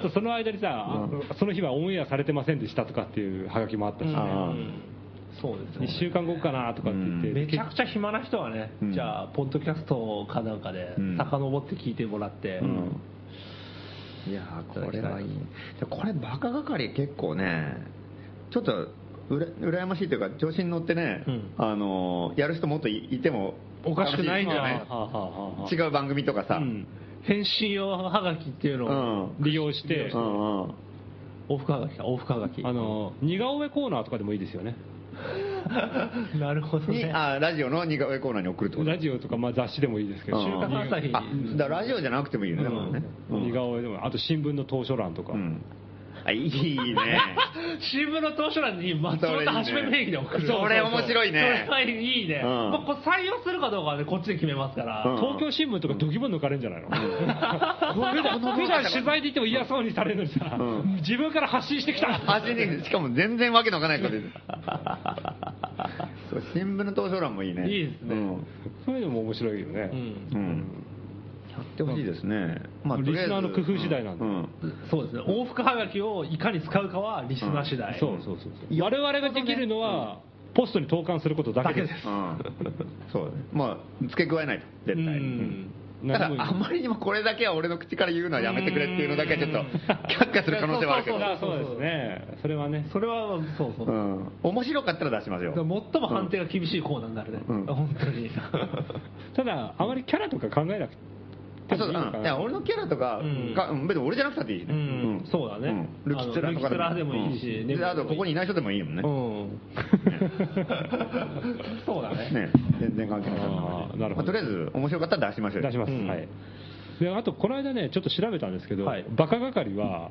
とその間にさ、うん、その日はオンエアされてませんでしたとかっていうハガキもあったしね、うんそうですね、いっしゅうかんごかなとかって言って、うん、めちゃくちゃ暇な人はね、うん、じゃあポッドキャストかなんかで遡って聞いてもらって、うんうん、いやーこれはいい。これバカ係結構ねちょっとうら羨ましいというか調子に乗ってね、うん、あのやる人もっと い, いてもおかしくないんじゃない。違う番組とかさ、うん、返信用ハガキっていうのを利用して、うんうん、オフハガキかオフハガキ、あの似顔絵コーナーとかでもいいですよね。なるほどね。あラジオの似顔絵コーナーに送るってこと。ラジオとか、まあ、雑誌でもいいですけど、週刊朝日、だラジオじゃなくてもいいよね。似顔絵でも、あと新聞の投書欄とか、うん、あいいね。新聞の投書欄に松本はじめ名義で送る。それ面白いね。それいいね。うんまあ、こう採用するかどうかは、ね、こっちで決めますから、うん、東京新聞とかドキュモ抜かれるんじゃないの。普段取材で行っても嫌そうにされるのにさ、うん、自分から発信してきた。発信でしかも全然わけのわからないことです。そう新聞の投書欄もいいね。いいですね、うん、そういうのも面白いよね、うんうん、やってほしいですね、まあ、リスナーの工夫次第なんで、うんうん、そうですね。往復はがきをいかに使うかはリスナー次第、うん、そうそうそうそう我々ができるのは、うん、ポストに投函することだけです、うん、そうだね。まあ付け加えないと絶対、うんただあまりにもこれだけは俺の口から言うのはやめてくれっていうのだけはちょっと却下する可能性はあるけど、そうですね。それはね、それはそうそう、うん、面白かったら出しますよ。最も判定が厳しいコーナーになるね、うん、本当に。ただあまりキャラとか考えなくてそうだ、うん、いや俺のキャラとか、うん、か別に俺じゃなくたっていいね、うんうん、そうだね、うん、ルキツラとかでもいいし、うん、あとここにいない人でもいいもんね、うん、そうだ ね, ね全然関係ない、あなるほど、まあ、とりあえず面白かったら出しましょう。出します、うんはい、であとこの間ねちょっと調べたんですけど、はい、バカ係は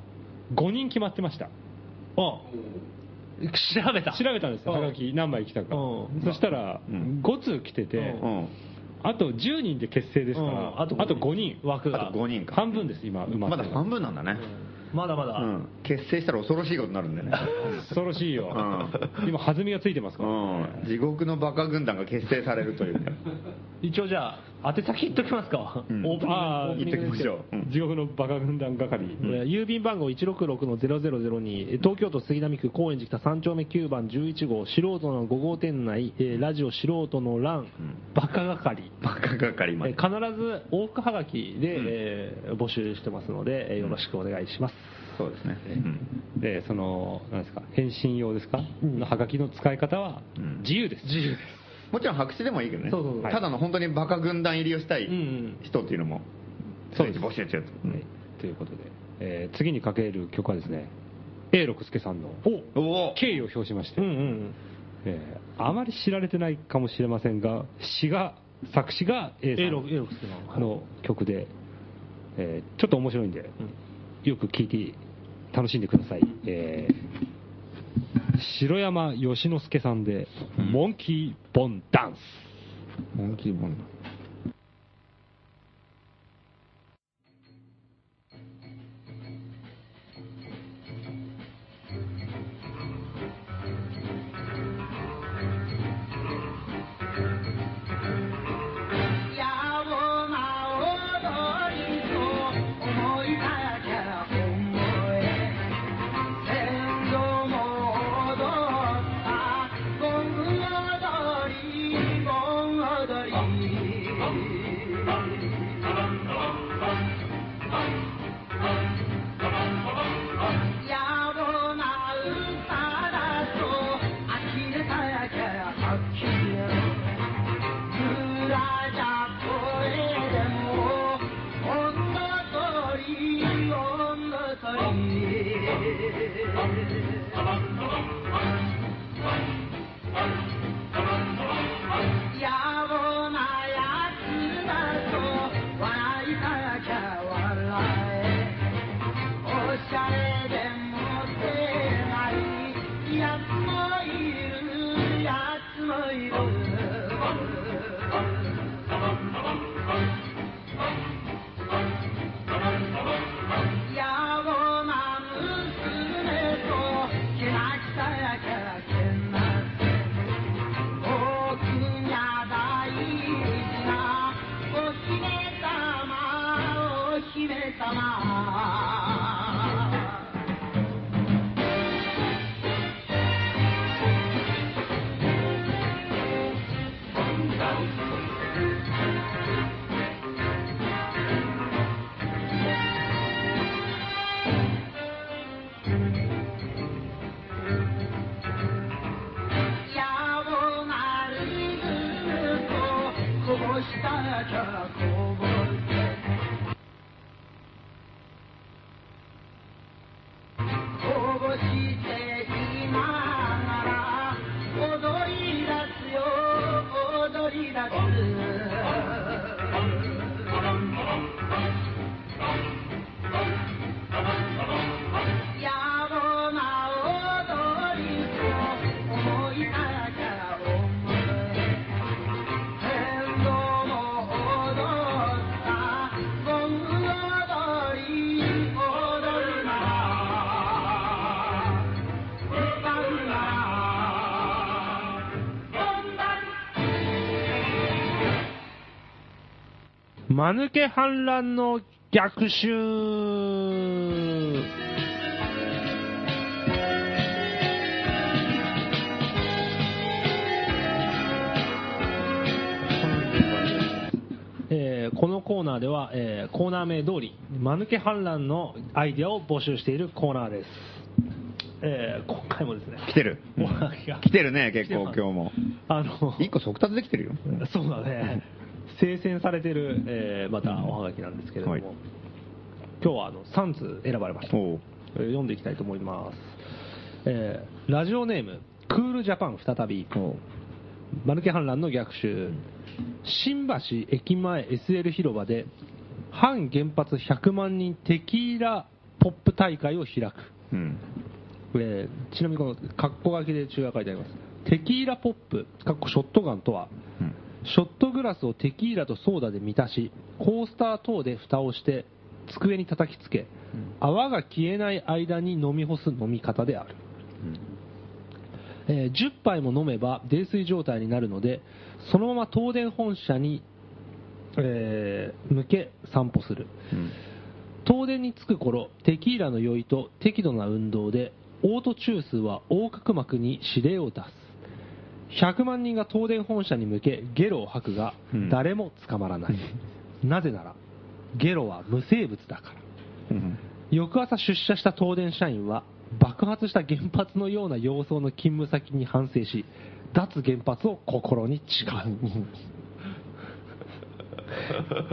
ごにん決まってました、うん、あ調べた調べたんですよ。ハガキ何枚来たか、うん、そしたら、うん、ごつう来てて、うんうんあとじゅうにんで結成ですから、うん、あとごにん枠があとごにんか半分です今埋まってる。まだ半分なんだね、うん、まだまだ、うん、結成したら恐ろしいことになるんだよね。恐ろしいよ、うん、今弾みがついてますから、うん、地獄のバカ軍団が結成されるという、ね、一応じゃあ宛先言っときますか、うん、オープニングあ言っときましょう、うん、地獄のバカ軍団係、うん、郵便番号 いちろくろくのぜろぜろぜろに 東京都杉並区高円寺北さんちょうめきゅうばんじゅういちごう素人のごごうてん内ラジオ素人の欄、うん、バカ係バカ係まで必ず往復はがきで、うんえー、募集してますのでよろしくお願いします、うん、そうですね、うん、でその何ですか返信用ですか、うん、のはがきの使い方は自由です、うん、自由です。もちろん白紙でもいいけどね。そうそうそうただの本当にバカ軍団入りをしたい人っていうのもそうです募集中ということで、えー、次にかける曲はですね A 六輔さんの敬意を表しまして、うんうんえー、あまり知られてないかもしれませんが詩が作詞が A さんの曲で、えー、ちょっと面白いんでよく聴いて楽しんでください、えー白山義之助さんでモンキーボンダンス。モンキーボンダンスOh, 間抜け反乱の逆襲。えー、このコーナーでは、えー、コーナー名通り間抜け反乱のアイデアを募集しているコーナーです。えー、今回もですね来てる来てるね結構今日もあのいっこ速達できてるよ。そうだね精選されてる、えー、またおはがきなんですけれども、はい、今日はあのさんつう選ばれました。読んでいきたいと思います、えー、ラジオネームクールジャパン再びマヌケ反乱の逆襲。新橋駅前 エスエル 広場で反原発ひゃくまんにんテキーラポップ大会を開く、うんえー、ちなみにこのカッコ書きで注意が書いてあります。テキーラポップカッコショットガンとは、うんショットグラスをテキーラとソーダで満たし、コースター等で蓋をして机に叩きつけ、泡が消えない間に飲み干す飲み方である、うんえー、じゅっぱいも飲めば泥酔状態になるので、そのまま東電本社に、えー、向け散歩する、うん、東電に着く頃、テキーラの酔いと適度な運動でオート中枢は横隔膜に指令を出す。ひゃくまんにんが東電本社に向けゲロを吐くが誰も捕まらない、うん、なぜならゲロは無生物だから、うん、翌朝出社した東電社員は爆発した原発のような様相の勤務先に反省し、脱原発を心に誓う。こ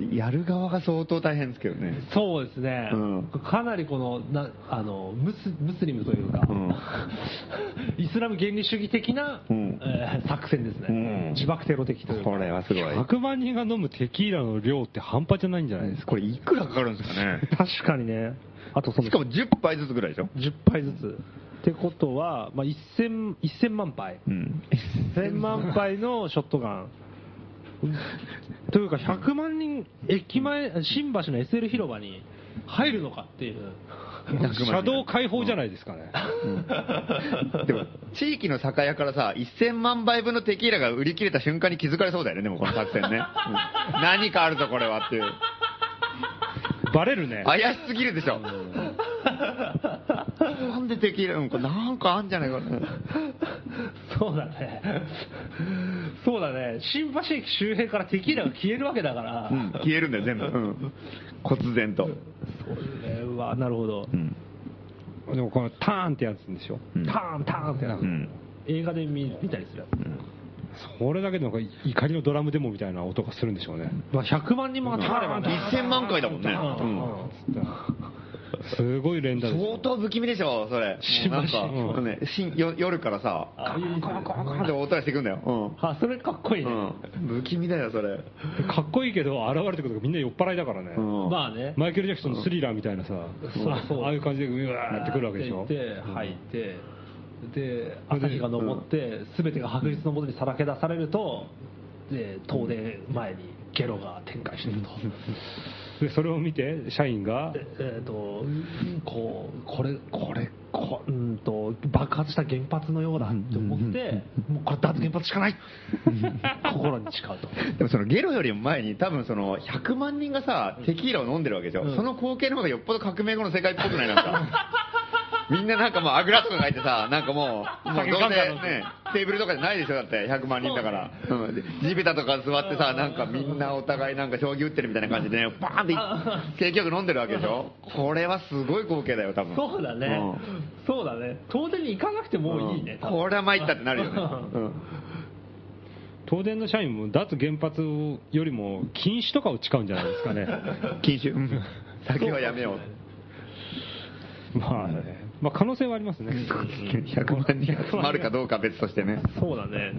れやる側が相当大変ですけどね。そうですね、うん、かなりこのなあの ム, スムスリムというか、うん、イスラム原理主義的な、うんえー、作戦ですね、うん、自爆テロ的というか。これはすごい。ひゃくまんにんが飲むテキーラの量って半端じゃないんじゃないですか。これいくらかかるんですかね。確かにね。あとそのしかもじゅっぱいずつぐらいでしょ。じゅっぱいずつってことは、まあ、1000, 1000万杯、うん、せんまん杯のショットガンというかひゃくまんにん駅前新橋の エスエル 広場に入るのかっていう車道開放じゃないですかね、うんうん、でも地域の酒屋からさせんまんばいぶんのテキーラが売り切れた瞬間に気づかれそうだよね。でもこの作戦ね、うん、何かあるぞこれはっていうバレるね。怪しすぎるでしょ、うん、なんでテキーラ、うん、これなんかあんじゃないかな。そうだねそうだね。新橋駅周辺からテキーラが消えるわけだから、うん、消えるんだよ全部、うん、忽然と。そうね。うわなるほど、うん、でもこのターンってやつんでしょ、うん、ターンターンってなんか、うん、映画で 見, 見たりするやつ、うん、それだけでなんか怒りのドラムデモみたいな音がするんでしょうね、うん、ひゃくまんにんも集まればせんまんかいだもんね、うんうん、すごい連打です。相当不気味でしょそれ。なんか、うんね、夜からさカンカンカンカンって音がしてくんだよ、うん、あそれかっこいいね、うん、不気味だよそれ。かっこいいけど現れてくるとみんな酔っ払いだからね、うん、まあねマイケル・ジャクソンのスリラーみたいなさ、うん、そうそうああいう感じでうわーってくるわけでしょ。吐いてで朝日が昇って全てが白日のもとにさらけ出されるとで東電前にゲロが展開しているとでそれを見て社員がえっ、ー、とこうこれこれこうんと爆発した原発のようだと思ってもうこれ脱原発しかない心に誓うと。でもそのゲロよりも前に多分そのひゃくまん人がさテキーラを飲んでるわけでしょ、うん、その光景の方がよっぽど革命後の世界っぽくないなんか。みんななんかもうあぐらとか書いてさなんかもうどうせ、ね、テーブルとかじゃないでしょだってひゃくまん人だから、うん、地べたとか座ってさなんかみんなお互いなんか将棋打ってるみたいな感じでねバーンって景気よく飲んでるわけでしょ。これはすごい光景だよ多分。そうだね、うん、そうだね。当然に行かなくてもいいね、うん、これは参ったってなるよね、うん東電の社員も脱原発よりも禁止とかを誓うんじゃないですかね。禁酒、うん、酒はやめよう。まあね、まあ、可能性はありますね。ひゃくまんにん集まるかどうか別としてね。そうだね。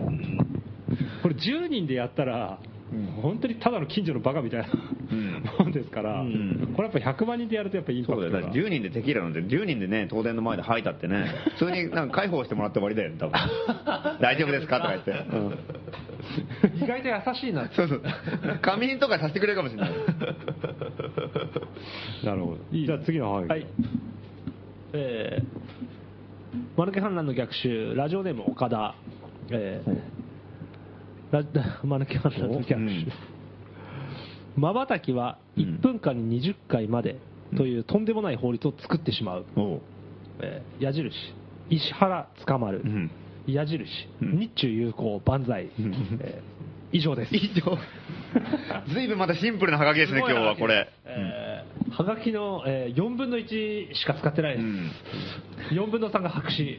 これじゅうにんでやったら、うん、本当にただの近所のバカみたいなもんですから、うん、これやっぱひゃくまんにんでやるとやっぱインパクトが。そうだよ、じゅうにんでテキーラ飲んでじゅうにんでね、東電の前で吐いたってね、普通になんか解放してもらって終わりだよね、多分。大丈夫ですかとか言って、うん、意外と優しいなって。そうそう、仮眠とかさせてくれるかもしれない。なるほど。じゃあ次の範囲、はい、えー、マヌケ反乱の逆襲、ラジオネーム岡田、えーうんマヌケ反乱の逆襲、まばたきはいっぷんかんににじゅっかいまでというとんでもない法律を作ってしまう、うんえー、矢印石原捕まる、うん、矢印、うん、日中友好万歳、うんえー、以上です。以上。ずいぶんまたシンプルなハガキですね、今日はこれ、えー、ハガキの、えー、よんぶんのいちしか使ってないです、うん、よんぶんのさんが白紙。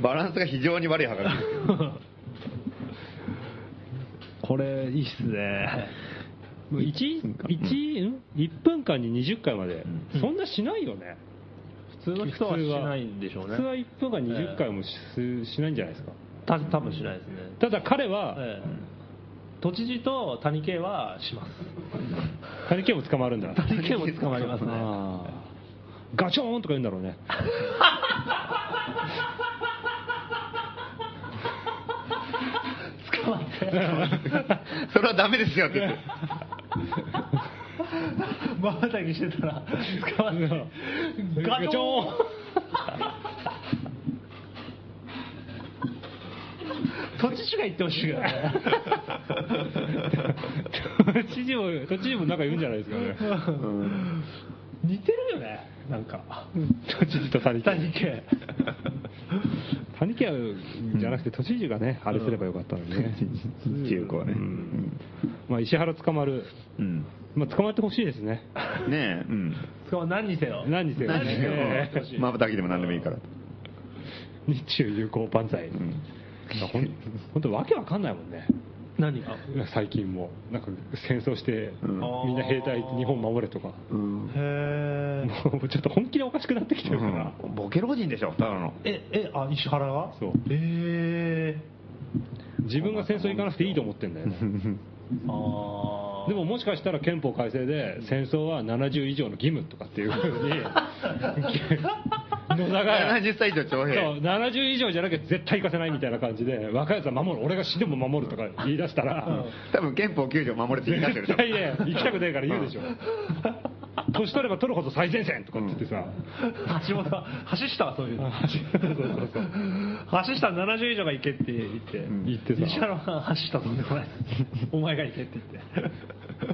バランスが非常に悪いハガキ。これいいっすね。 いち, いち, いち, いち分間ににじゅっかいまで、うん、そんなしないよね、普通の人は。しないんでしょうね。普通はいっぷんかんにじゅっかいも し,、えー、しないんじゃないですか。た多分しないですね。ただ彼は、えー、都知事と谷圭はします。谷圭も捕まるんだ。谷圭も捕まりますね。あ、ガチョーンとか言うんだろうね。それはダメですよって言って。まばたきしてたら捕まるの。ガチョーン。都知事が言ってほしいよね。都知事も都知事もなんか言うんじゃないですかね。うん、似てるよね、なんか。都知事と谷圭。谷家じゃなくて都知事がね、うん、あれすればよかったのにね。中古はね、うんまあ、石原捕まる、うんまあ、捕まってほしいですね。ねえ、うん、捕ま何にせよ何にせよまぶたきでも何でもいいから。日中友好万歳、うん、ほんとわけわかんないもんね。何が最近もなんか戦争して、うん、みんな兵隊日本守れとか、うん、へえ、もうちょっと本気でおかしくなってきてるから、うん、ボケ老人でしょただの。ええあ石原がそう、えー、自分が戦争行かなくていいと思ってんだよね。あでももしかしたら憲法改正で戦争はななじゅういじょうの義務とかっていうふうにななじゅっさい以上徴兵。そうななじゅういじょうじゃなきゃ絶対行かせないみたいな感じで、若いやつは守る、俺が死でも守るとか言い出したら、うん、多分憲法きゅうじょう守れって言い出してる。絶対ね、行きたくないから言うでしょ。うん、年取れば取るほど最前線とかって言ってさ、橋本は橋下はそういうの。橋下ななじゅういじょうが行けって言って、うん、言ってさ、石原は橋下とんでもない。お前が行けって言っ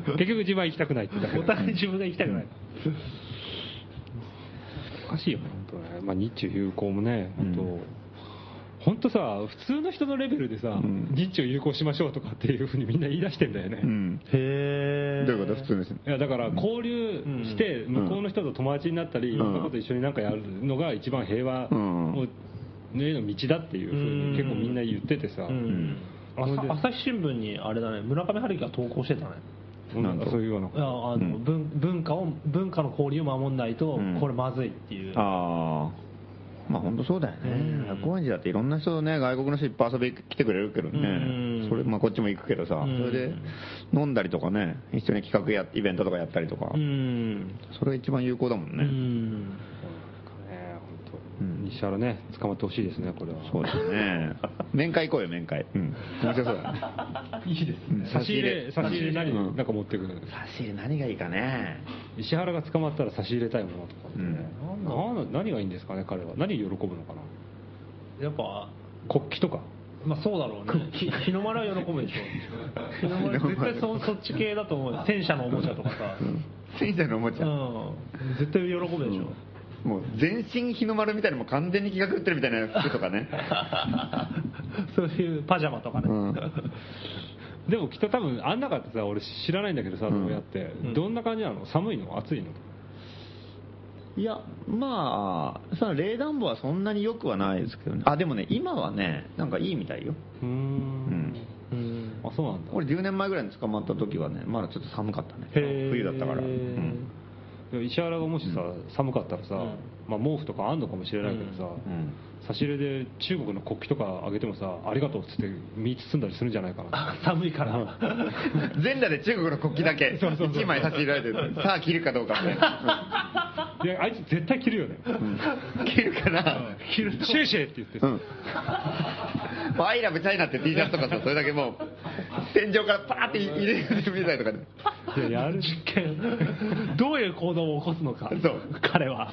て、結局自分は行きたくないって言った。お互い自分が行きたくない。おかしいよね。まあ、日中友好もね、本当、うん、さ普通の人のレベルでさ、うん、日中友好しましょうとかっていうふうにみんな言い出してんだよね、うん、へえ。どういうこと？普通の人。いやだから交流して向こうの人と友達になったり、うん、いろんなこと一緒になんかやるのが一番平和の道だっていうふうに結構みんな言っててさ、うんうん、朝, 朝日新聞にあれだね、村上春樹が投稿してたね。なんかそういうような、いやあの、うん、文, 文化を文化の交流を守んないと、うん、これまずいっていう。ああ、まあ本当そうだよね。うん、高円寺だっていろんな人ね、外国の人いっぱい遊び来てくれるけどね。うん、それまあこっちも行くけどさ、うん、それで飲んだりとかね、一緒に企画やイベントとかやったりとか、うん、それが一番有効だもんね。うん西原ね、捕まってほしいですね、これは。そうですね。面会行こうよ、面会。うん。面白そうだね。いいですね。差し入れ、差し入れ何、うん、なんか持ってくる。差し入れ何がいいかね。石原が捕まったら差し入れたいものとかってね、うんなんな。何がいいんですかね、彼は。何喜ぶのかな。やっぱ国旗とか。まあそうだろうね。日の丸は喜ぶでしょ。日の丸絶対 そ, そっち系だと思う。戦車のおもちゃとかさ。戦車のおもちゃ。うん。絶対喜ぶでしょ。うんもう全身日の丸みたいなのも完全に気が狂ってるみたいな服とかね。そういうパジャマとかね、うん、でもきっと多分あん中ってさ俺知らないんだけどさ、うん、どうやってどんな感じなの？寒いの？暑いの？いやまあその冷暖房はそんなによくはないですけどね。あでもね今はねなんかいいみたいよ。うーん、うんあ、そうなんだ。俺じゅうねんまえぐらいに捕まった時はね、まだちょっと寒かったね。冬だったから、うん、でも石原がもしさ、うん、寒かったらさ、うん、まあ、毛布とかあんのかもしれないけどさ、うんうん、差し入れで中国の国旗とかあげてもさ、ありがとうっつって身包んだりするんじゃないかな。寒いから全裸で中国の国旗だけいちまい差し入れられてる。さあ着るかどうかみたいな。いや、あいつ絶対着るよね、うん、着るかな、うん、着るとシェイシェイって言ってさ、うん、もうアイラブチャイナって T シャツとかさ、それだけもう天井からパーって入れてみたいとかね。いや、やる実験どういう行動を起こすのか。そう、彼は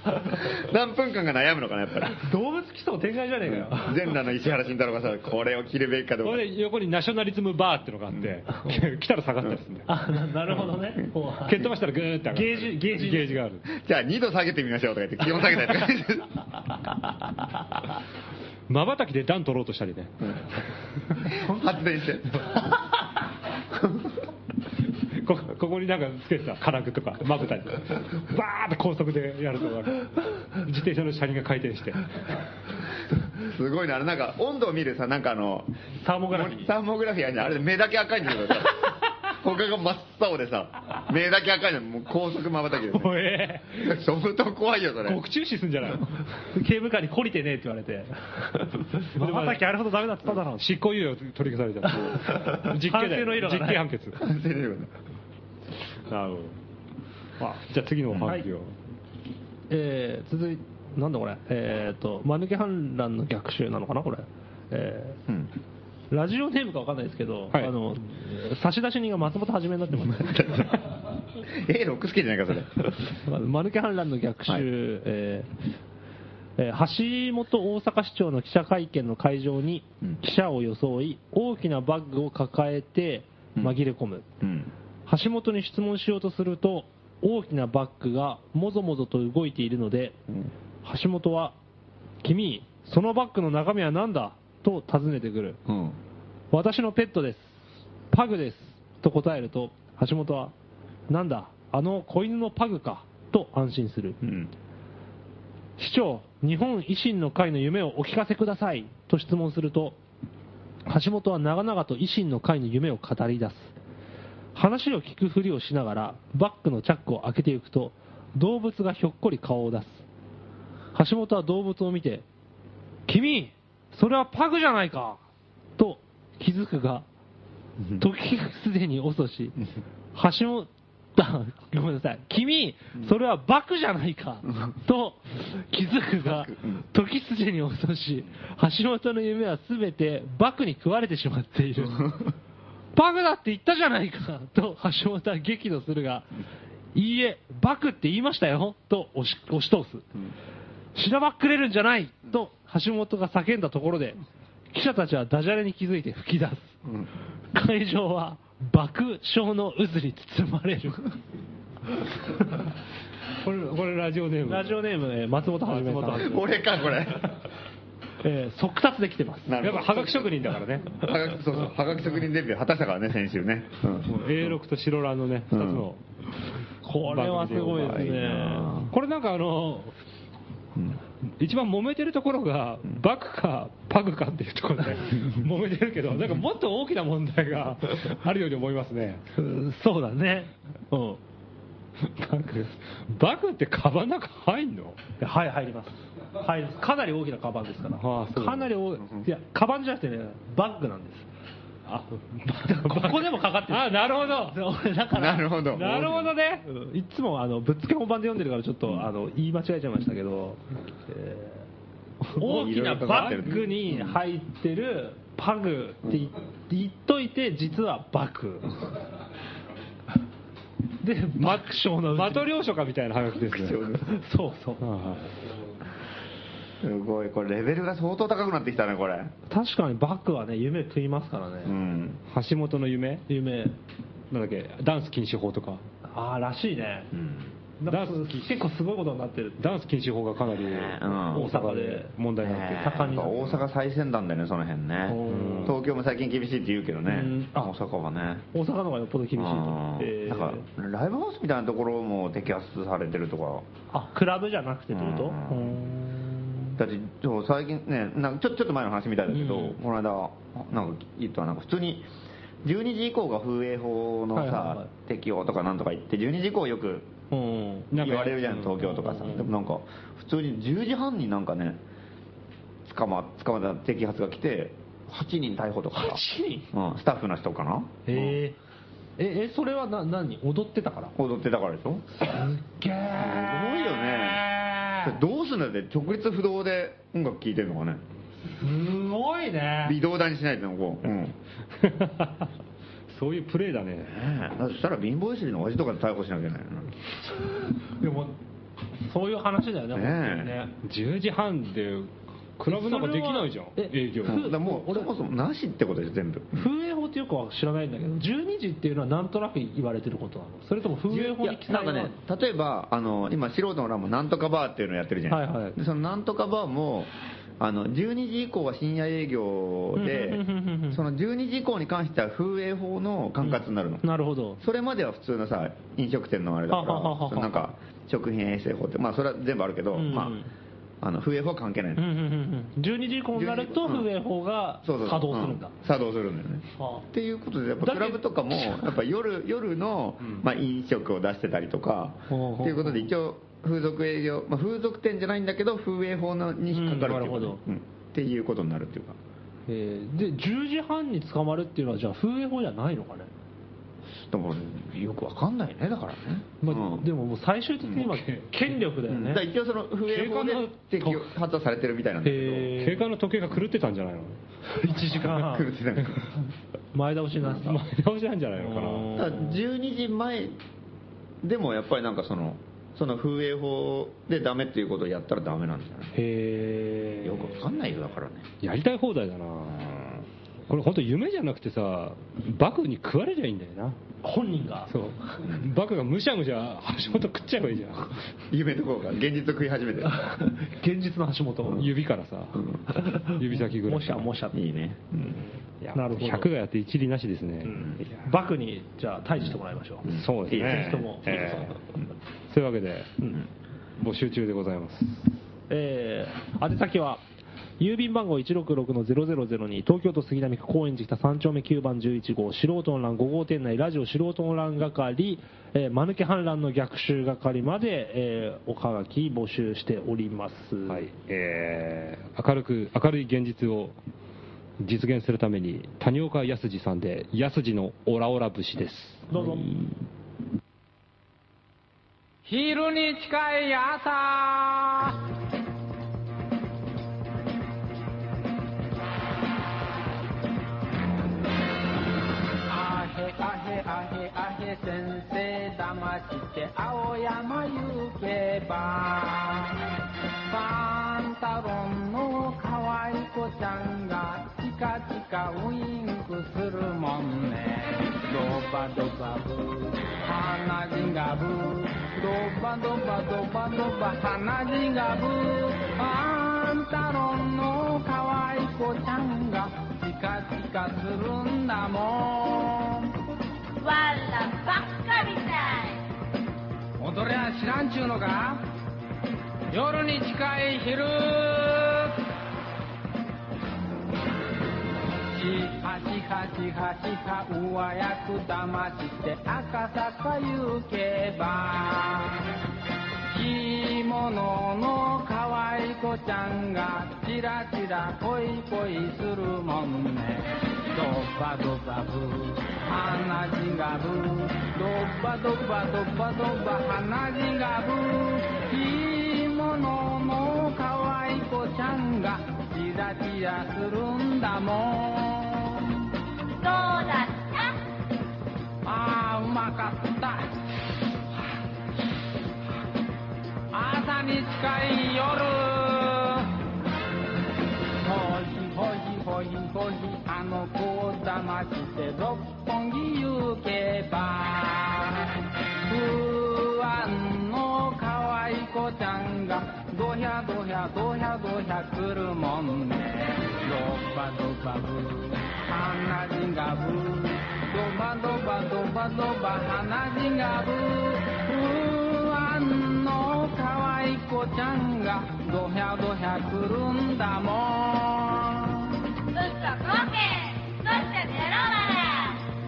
何分間が悩むのかな、やっぱり。動物基礎の展開じゃねえかよ。全裸の石原慎太郎がさ、これを着るべきかどうか。これ横にナショナリズムバーってのがあって、うん、来たら下がったりするんだよ。あ、なるほどね。蹴っ飛ばしたらグーって上がる。ゲージ、ゲージ、ゲージがある。じゃあにど下げてみましょうとか言って、気温下げたりとか言ってまばたきで段取ろうとしたりね、うん、発電してこ, ここになんかつけてた金具とかまぶたにバーッと高速でやると自転車の車輪が回転してすごいな。あれなんか温度を見るさ、なんかあのサーモグラフィーサーモグラフィーあるじゃん。あれ目だけ赤いんだけどさ他が真っ青でさ、目だけ赤いの。もう高速まばたきで、ね、おえー、相当怖いよそれ。獄中死すんじゃない刑務官に懲りてねえって言われてまばたきあれほどダメだっただろう、執行猶予取り消されちゃう実刑だよ、実刑判決。なるほど。あ、じゃあ次の判決を、はい、えー、続いてなんだこれ、えーと間抜け反乱の逆襲なのかなこれ、えー、うん、ラジオネームか分かんないですけど、はい、あの差出人が松本はじめになってますえ、ロックスケじゃないかそれ。マヌケ反乱の逆襲、はい、えーえー、橋本大阪市長の記者会見の会場に記者を装い、大きなバッグを抱えて紛れ込む、うんうん、橋本に質問しようとすると大きなバッグがもぞもぞと動いているので、うん、橋本は君そのバッグの中身は何だと尋ねてくる、うん、私のペットです、パグですと答えると、橋本はなんだあの子犬のパグかと安心する、うん、市長日本維新の会の夢をお聞かせくださいと質問すると、橋本は長々と維新の会の夢を語り出す。話を聞くふりをしながらバッグのチャックを開けていくと、動物がひょっこり顔を出す。橋本は動物を見て君それはパグじゃないかと気づくが、時がすでに遅し、橋本ごめんなさい君それはバクじゃないかと気づくが、時すでに遅し、橋本の夢は全てバクに食われてしまっているパグだって言ったじゃないかと橋本は激怒するが、いいえバクって言いましたよと押し、押し通す。しらばっくれるんじゃないと橋本が叫んだところで、記者たちはダジャレに気づいて吹き出す、うん、会場は爆笑の渦に包まれるこれ、これラジオネームラジオネーム、えー、松本はじめさん。俺かこれえー、即達できてます。やっぱはがき職人だからね。そうそう、はがき職人デビュー果たしたからね先週ね、うん、エーろく と白蘭のねふたつの、うん、これはすごいですね。これなんかあのうん、一番揉めてるところがバクかパグかっていうところで揉めてるけど、なんかもっと大きな問題があるように思いますねそうだね、うん、バクバクってカバンの中入んの？はい、入ります。入ります。かなり大きなカバンですから。ああ、そうかなり大い。いや、カバンじゃなくてね、バッグなんです。あ、ここでもかかってる。あ、なるほど。俺だからなるほど、なるほどね。いつもあのぶっつけ本番で読んでるからちょっとあの言い間違えちゃいましたけど、えー、大きなバッグに入ってるパグって言っといて実はバクで爆笑のマトリョーショカみたいなハガキですねそうそう、ああすごい。これレベルが相当高くなってきたねこれ。確かにバックはね夢食いますからね、うん、橋本の夢夢なんだっけ、ダンス禁止法とか。ああ、らしいね、うん、ダンス結構すごいことになってる。ダンス禁止法がかなり大阪で問題になって、ね、盛んになってる。大阪最先端だよねその辺ね、うん、東京も最近厳しいって言うけどね、うん、大阪はね、大阪の方がよっぽど厳しいと。だからライブハウスみたいなところも摘発されてるとか。あ、クラブじゃなくてってこと。うん、だって最近ね、なんか ちょ、ちょっと前の話みたいだけど、うん、この間なんか言ったら、なんか普通にじゅうにじ以降が風営法のさ、はいはい、適用とかなんとか言ってじゅうにじ以降よく言われるじゃん、うん、東京とかさ、うん、でもなんか普通にじゅうじはんになんかね捕ま捕まった摘発が来てはちにん逮捕とかはちにん、うん、スタッフの人かな。へー、ええ、それはな何踊ってたから踊ってたからでしょ。すっげー、すごいよね。どうすんだって直立不動で音楽聴いてるのかね。すごいね、微動だにしないってのこう、うん、そういうプレーだね。ねえ、そしたら貧乏ゆすりの親父とかで逮捕しなきゃいけないでもそういう話だよね、ねえ、本当にね。じゅうじはんでクラブなんかできないじゃん、営業。だもうそもそもなしってことでしょ、全部。風営法ってよくは知らないんだけど、じゅうにじっていうのはなんとなく言われてることなの？それとも風営法に記載が、ね、例えばあの今素人のランもなんとかバーっていうのをやってるじゃないですか、はいはい、でそのなんとかバーもあのじゅうにじ以降は深夜営業でそのじゅうにじ以降に関しては風営法の管轄になるの、うん、なるほど。それまでは普通のさ飲食店のあれだから、はははははなんか食品衛生法って、まあ、それは全部あるけど、うんうん、まああの風営法は関係ないんです、うんうんうん、じゅうにじ以降になると風営法が作動するんだ、うん、作動するんだよね、はあ、っていうことでやっぱクラブとかもやっぱ 夜, 夜の、うんまあ、飲食を出してたりとか、うん、っていうことで一応風俗営業、まあ、風俗店じゃないんだけど風営法のに引っかかるっていうこと、うんうん、っていうことになるっていうか、えー、でじゅうじはんに捕まるっていうのはじゃあ風営法じゃないのかね。でもよくわかんないね、だからね、まあうん、でももう最終的には権力だよね、うん、だ一応その風営法で適用発動されてるみたいなんですけど、警官の時計が狂ってたんじゃないのいちじかん狂ってたのか前倒しなんだ、前倒しなんじゃないのかな。だからじゅうにじまえでもやっぱりなんかそのその風営法でダメっていうことをやったらダメなんじゃない。へえ、よくわかんないよ、だからね、やりたい放題だな、うん。これ本当夢じゃなくてさ、バクに食われりゃいいんだよな、本人が。そう、バクがむしゃむしゃ橋本食っちゃえばいいじゃん夢の方が現実を食い始めてる現実の橋本指からさ、うん、指先ぐらいもしゃもしゃっていいね、うん、いやなるほど。ひゃくがやって一理なしですね、うん、バクにじゃあ退治してもらいましょう、うん、そうですね、ぜひとも、えー、そういうわけで、うん、募集中でございます。えー、宛先は郵便番号 いちろくろくのゼロゼロゼロに 東京都杉並区高円寺北さん丁目きゅうばんじゅういちごう素人の欄ご号店内ラジオ素人の欄係、えー、間抜け反乱の逆襲係まで、えー、おはがき募集しております、はい。えー、明るく明るい現実を実現するために谷岡安次さんで安次のオラオラ節です。どうぞ。昼に近い朝先生だまして青山行けばパンタロンの可愛い子ちゃんがチカチカウインクするもんね。ドバドバブ花火がブドバドバドバドバ花火がブパンタロンの可愛い子ちゃんがチカチカするんだもん。わらばっかみたい。踊りは知らんちゅうのか。夜に近い昼。シハシハシハシハ上役だまして赤坂行けば着物の可愛い子ちゃんがチラチラ恋恋するもんね。ドバドバブ花火がブドバドバドバドバ花火がブ着物の可愛い子ちゃんがチラチラするんだもん。どうだった？ああ、うまかった。朝に近い夜ほいほいあの子を騙して六本木行けば不安の可愛い子ちゃんがドヒャドヒャドヒャドヒャ来るもんね。ドバドバブ花火がブドバドバドバドバ花火がブ不安の可愛い子ちゃんがドヒャドヒャ来るんだもん。どうして寝ろまで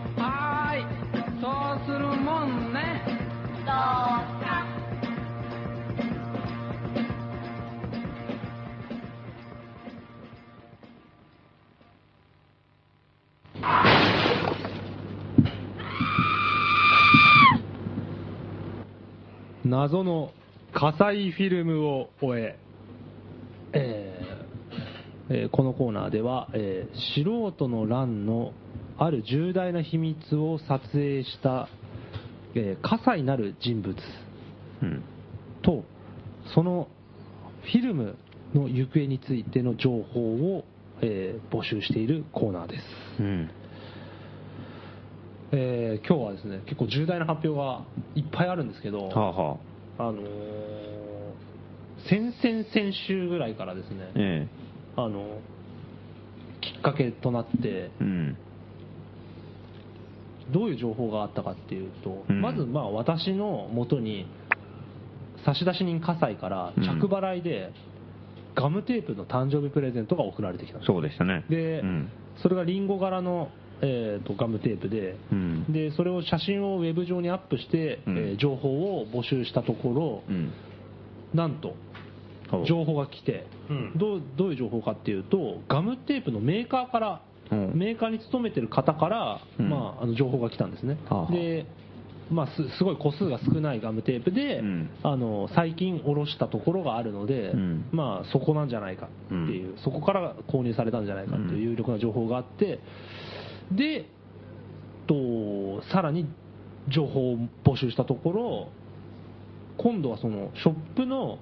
謎の火災フィルムを終え、えーえー、このコーナーでは、えー、素人の乱のある重大な秘密を撮影した、えー、葛西なる人物と、うん、そのフィルムの行方についての情報を、えー、募集しているコーナーです、うん。えー、今日はですね結構重大な発表がいっぱいあるんですけど、はあはあ、あのー、先々先週ぐらいからですね、ええ、あのきっかけとなって、うん、どういう情報があったかっていうと、うん、まずまあ私の元に差出人葛西から着払いでガムテープの誕生日プレゼントが送られてきたんです。そうでしたね。で、うん、それがリンゴ柄の、えー、とガムテープ で,、うん、でそれを写真をウェブ上にアップして、うん、えー、情報を募集したところ、うん、なんと情報が来て、うん、ど, うどういう情報かっていうとガムテープのメーカーから、うん、メーカーに勤めてる方から、うん、まあ、あの情報が来たんですね。で、まあ、す, すごい個数が少ないガムテープで、うん、あの最近下ろしたところがあるので、うん、まあ、そこなんじゃないかっていう、うん、そこから購入されたんじゃないかっていう有力な情報があって、でとさらに情報を募集したところ、今度はそのショップの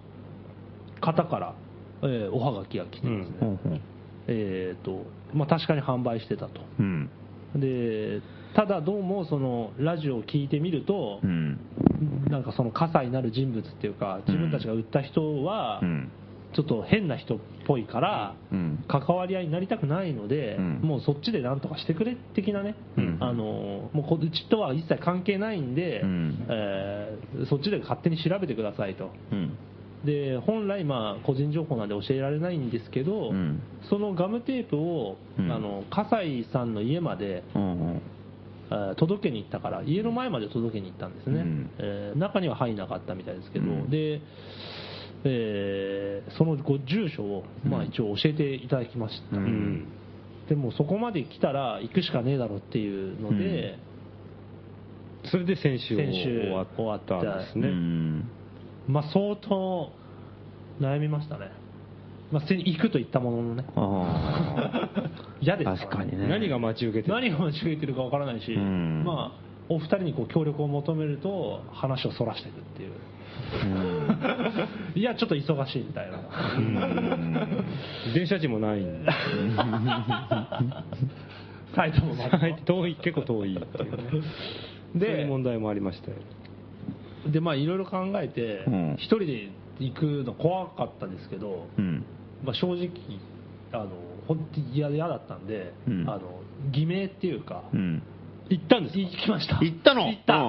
方から、えー、おはがきが来てですね、うんうん、えーとまあ、確かに販売してたと、うん、でただどうもそのラジオを聞いてみると、うん、なんかその葛西なる人物っていうか自分たちが売った人は、うん、ちょっと変な人っぽいから、うん、関わり合いになりたくないので、うん、もうそっちでなんとかしてくれ的なね、うん、あのもうこっちとは一切関係ないんで、うん、えー、そっちで勝手に調べてくださいと、うん、で本来まあ個人情報なんで教えられないんですけど、うん、そのガムテープを、うん、あの葛西さんの家まで、うんうん、届けに行ったから家の前まで届けに行ったんですね、うん、えー、中には入んなかったみたいですけど、うん、で、えー、そのご住所を、まあ、一応教えていただきました、うんうん、でもそこまで来たら行くしかねえだろっていうので、うん、それで先週終わったんですね、うん、まあ、相当悩みましたね、まあ、行くと言ったもののね、あ嫌です、ね、確かにね、何が待ち受けてる何が待ち受けてるか分からないし、まあ、お二人にこう協力を求めると話をそらしていくっていう、うん、いやちょっと忙しいみたいな、うん、電車賃もない埼玉も遠い、結構遠いっていう、ね、でそういう問題もありましたよ。でまあいろいろ考えて一人で行くの怖かったんですけど、うん、まあ、正直あの本当に嫌だったんで、うん、あの偽名っていうか、うん、行ったんですか。行きました。行ったの行った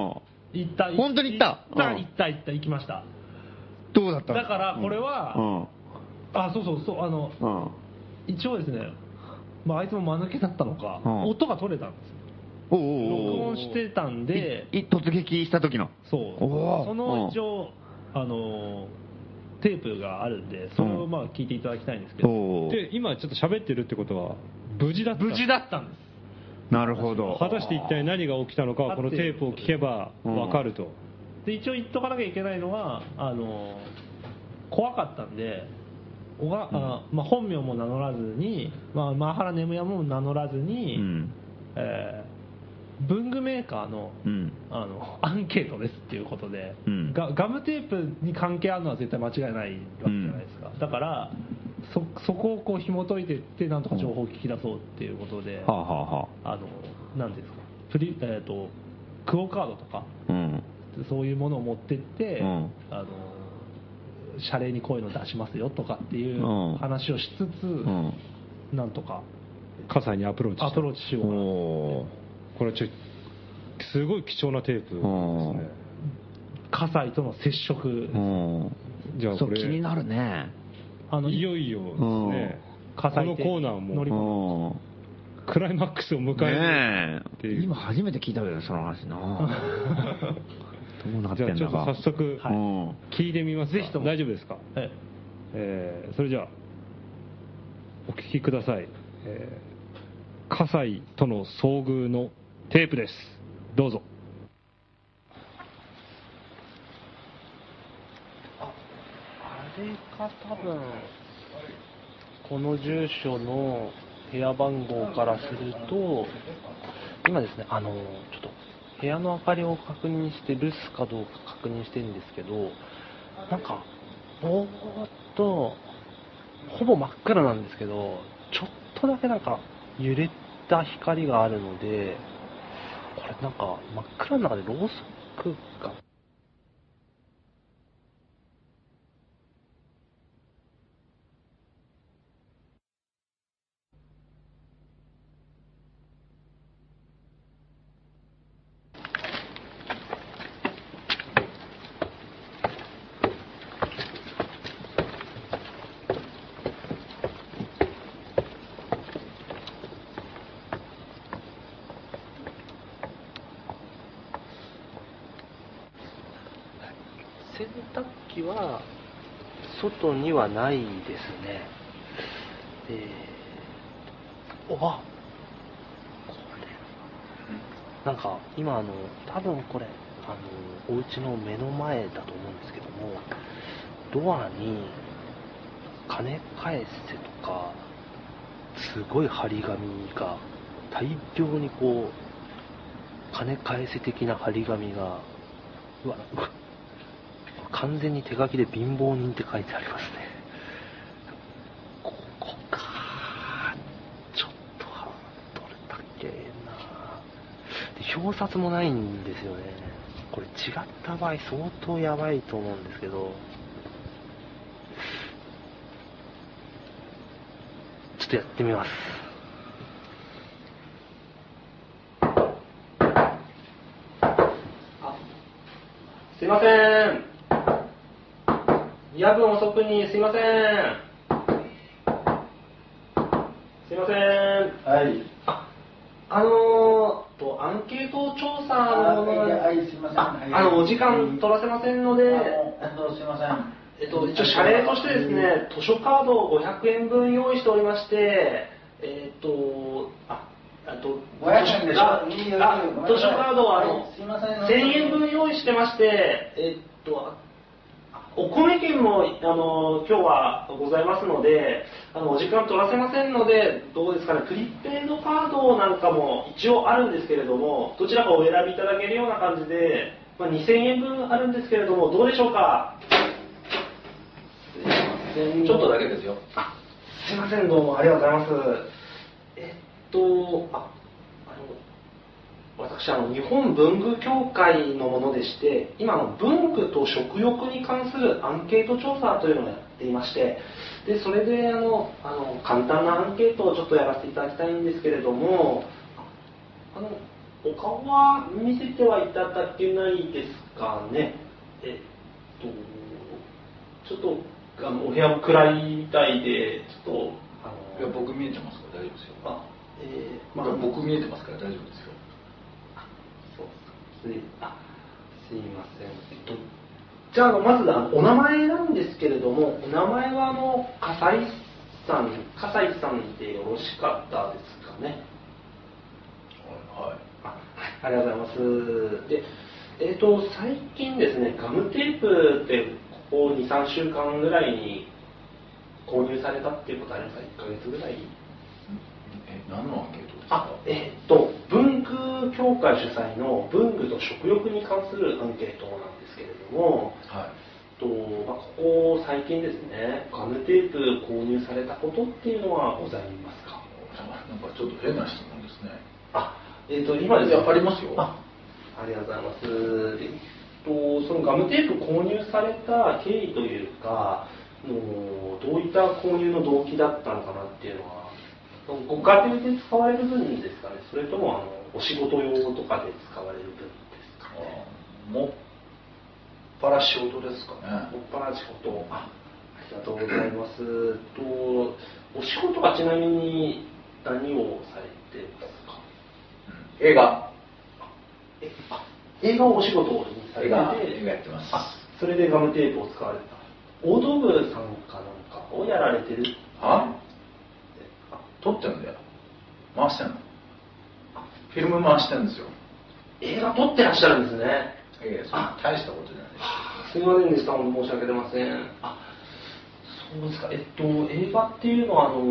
行った本当に行った行った行った行った行きました。どうだったんですか。だからこれは、うん、あそうそうそう、あの、うん、一応ですね、まあ、あいつも間抜けだったのか、うん、音が取れたんですよ。おうおうおう、録音してたんで突撃した時のそうおその一応あのテープがあるんでそれをまあ聞いていただきたいんですけど、おうおう、で今ちょっと喋ってるってことは無事だった無事だったんです。なるほど。果たして一体何が起きたのかはこのテープを聞けば分かると。で一応言っとかなきゃいけないのはあの怖かったんでおが、うん、あまあ、本名も名乗らずに、まあ、マハラネムヤも名乗らずに、うん、えー文具メーカー の,、うん、あのアンケートですっていうことで、うん、ガ, ガムテープに関係あるのは絶対間違いないわけじゃないですか、うん、だから そ, そこをこう紐解いていってなんとか情報を聞き出そうっていうことで、クオカードとか、うん、そういうものを持ってって、うん、あの謝礼にこういうの出しますよとかっていう話をしつつ、うんうん、なんとか葛西にアプローチしたアプローチしようかなと思って。これちょすごい貴重なテープですね。葛西との接触。じゃあこれ気になるね。あのいよいよですね。このコーナーもクライマックスを迎えるっていう、ね。今初めて聞いたけどその話な。どうなってんだか。じゃあちょっと早速聞いてみますか。ぜひとも大丈夫ですか。はい、えー、それじゃあお聞きください。えー、葛西との遭遇のテープです。どうぞ。か多分この住所の部屋番号からすると、今ですね、あのちょっと部屋の明かりを確認して留守かどうか確認してるんですけど、なんかぼーっとほぼ真っ暗なんですけど、ちょっとだけなんか揺れた光があるので、これなんか真っ暗の中でろうそくが洗濯機は外にはないですね。えー、おあこれなんか今あの多分これあのお家の目の前だと思うんですけども、ドアに金返せとかすごい張り紙が大量にこう金返せ的な張り紙がうわ完全に手書きで貧乏人って書いてありますね。ここかちょっとはどれだけなで表札もないんですよね。これ違った場合相当やばいと思うんですけど、ちょっとやってみます。あ、すいません、夜分遅くにすいません。すいません。はい。あ、あのー、とアンケート調査のもので、はい、すいません。あ、あのお時間取らせませんので、すいません。えっと一応謝礼としてですね、図書カードをごひゃくえんぶん用意しておりまして、えっとあ。あとごひゃくえんでしょ。あ、図書カードはあのせんえんぶん用意してまして、えっと。お米券もあの今日はございますので、あのお時間取らせませんので、どうですかね、プリペイドカードなんかも一応あるんですけれども、どちらかお選びいただけるような感じで、まあ、にせんえんぶんあるんですけれども、どうでしょうか。ちょっとだけですよ。あ、すいません、どうもありがとうございます。えっとあ私あの日本文具協会のものでして、今の文具と食欲に関するアンケート調査というのをやっていまして、でそれであのあの簡単なアンケートをちょっとやらせていただきたいんですけれども、あのお顔は見せてはいただけないですかね。えっとちょっとあのお部屋も暗いみたいで、ちょっとあのいや僕見えてますから大丈夫ですよ。あ、えーまあ、僕見えてますから大丈夫ですよ。あ、すいません。えっと、じゃあまずお名前なんですけれども、お名前はあの笠井さん、笠井さんでよろしかったですかね。はい、はい、あ、ありがとうございます。で、えっと最近ですね、ガムテープってここに、さんしゅうかんぐらいに購入されたっていうことありますか。いっかげつぐらい。え、何のアンケートですか。あ、えっと文具協会主催の文具と食欲に関するアンケートなんですけれども、はい、とまあ、ここ最近ですね、ガムテープ購入されたことっていうのはございますか。なんかちょっと変な質問ですね。あ、えー、と今ですね、ありますよ。 あ, ありがとうございます。えー、とそのガムテープ購入された経緯というかの、どういった購入の動機だったのかなっていうのは、ご家庭で使われる分ですかね、それともあのお仕事用とかで使われる分ですかね。もっぱら仕事ですかね。もっぱら仕事。あ、ありがとうございます。とお仕事はちなみに何をされてますか。うん、映画。え、あ、映画をお仕事にされて。映画、映画やってます。あ、それでガムテープを使われた。大道具さんかなんかをやられてる。あ？撮ってんだよ。回してんの。フィルム回してんですよ。映画撮ってらっしゃるんですね。いやいや、大したことじゃないです。すみませんでした。申し訳ありません。あ、そうですか。えっと映画っていうのはあの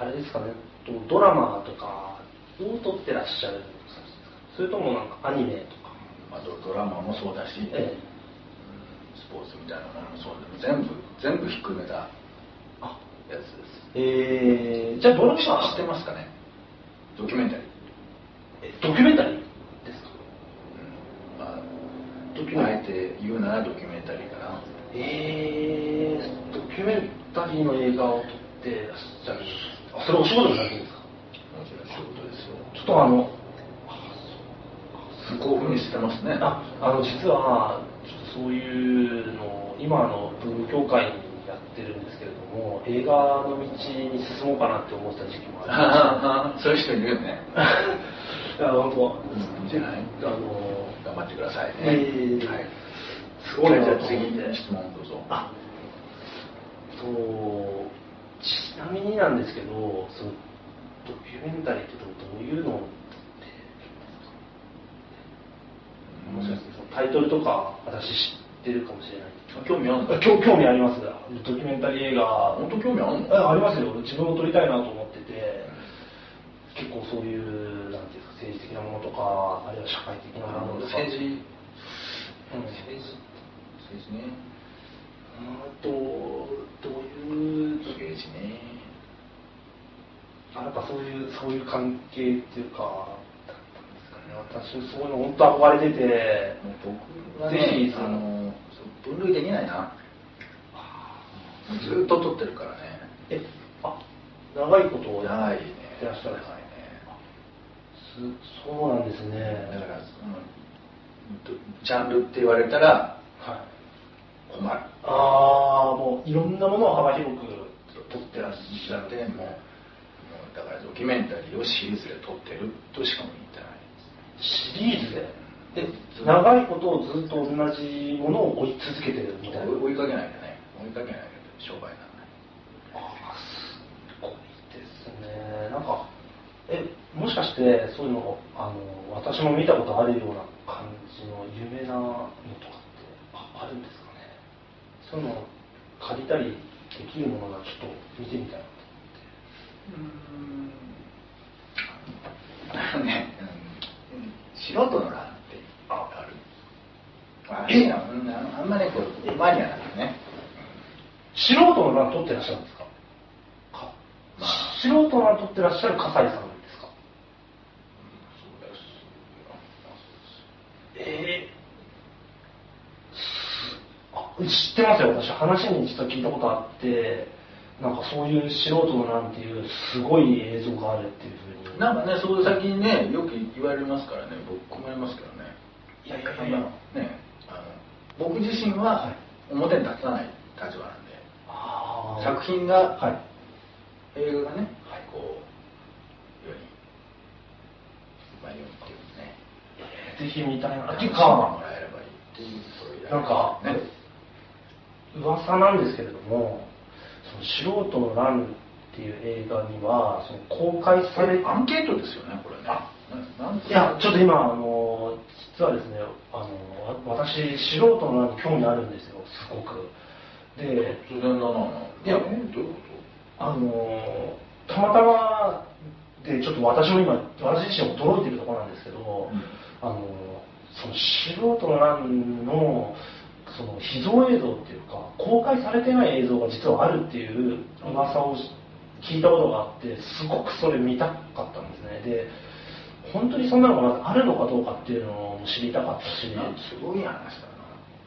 あれですかね。ドラマとかを撮ってらっしゃるんですか。それともなんかアニメとか。あとドラマもそうだし、ええ、スポーツみたいなのもそうで、全部全部ひっくるめたやつです。えー、じゃあどの人は知ってますかね。ドキュメンタリー。えドキュメンタリーですか。うん、まあドキュメンあえて言うならドキュメンタリーかな。えー、ドキュメンタリーの映画を撮ってじゃあそれお仕事になるんですか。仕事ですよ。ちょっとあの興奮してますね。あ、あの実はちょっとそういうのを今あの文具協会にやってるんですけれども、映画の道に進もうかなって思った時期もありました。そういう人いるよね。いや本当。うん、じゃない。あの頑張ってくださいね。えー、はい。すごい。じゃあ次に質問どうぞ。あ、そうちなみになんですけど、そのドキュメンタリーってどういうの？もしかしてそのタイトルとか私知ってるかもしれない。興味あるの？興興味あります。ドキュメンタリー映画。本当興味あるの？あ、ありますよ。自分を撮りたいなと思ってて、結構そういうなんていうか政治的なものとか、あるいは社会的なものとか。政治。うん、政治。政治ね。あとどういう政治ね。あ、なんかそういうそういう関係っていうか。私そういうの本当憧れてて、僕はね、あの分類できないな。ずっと撮ってるからね。え、あ、長いことをやってらっしゃるんですね。そうなんですね。だからジャンルって言われたら困る。ああ、もういろんなものを幅広く撮ってらっしゃって、もうだからドキュメンタリーをシリーズで撮ってるとしかも言ってない。シリーズで、で長いことをずっと同じものを追い続けてるみたいな。追いかけないでね、追いかけないで商売なんだね。ああ、すごいですね。なんかえもしかしてそういうのあの私も見たことあるような感じの有名なのとかってあるんですかね。そういうの借りたりできるものがちょっと見てみたいなと思って。うーん。ね。素人の欄ってある。あえあんまりこうマニアなんですね。素人の欄取ってらっしゃるんですか。かまあ、素人の欄取ってらっしゃる笠井さんですか。そうです。えー、あ知ってますよ。私話に実は聞いたことあって、なんかそういう素人の欄っていうすごい映像があるっていうふうに。なんかね、そう最近ね、よく言われますからね、僕困りますけどね。いやいやいや、ね、あの僕自身は表に立たない立場なんで、はい、作品が、はい、映画がね、はい、こうよりまあよくね、ぜひ見たいなっていうかもらえればいいっていうそういうなんか、ね、噂なんですけれども、その素人の乱っていう映画にはその公開されアンケートですよねこれね。あなんいやちょっと今あの実はですねあの私素人のなんか興味あるんですよすごく。で突然だないやどういうことあのたまたまでちょっと私も今私自身驚いてるところなんですけど、うん、あのその素人のなんのその秘蔵映像っていうか公開されてない映像が実はあるっていう噂を聞いたことがあってすごくそれ見たかったんですね。で本当にそんなのがあるのかどうかっていうのも知りたかったし、ね、すごい話だな。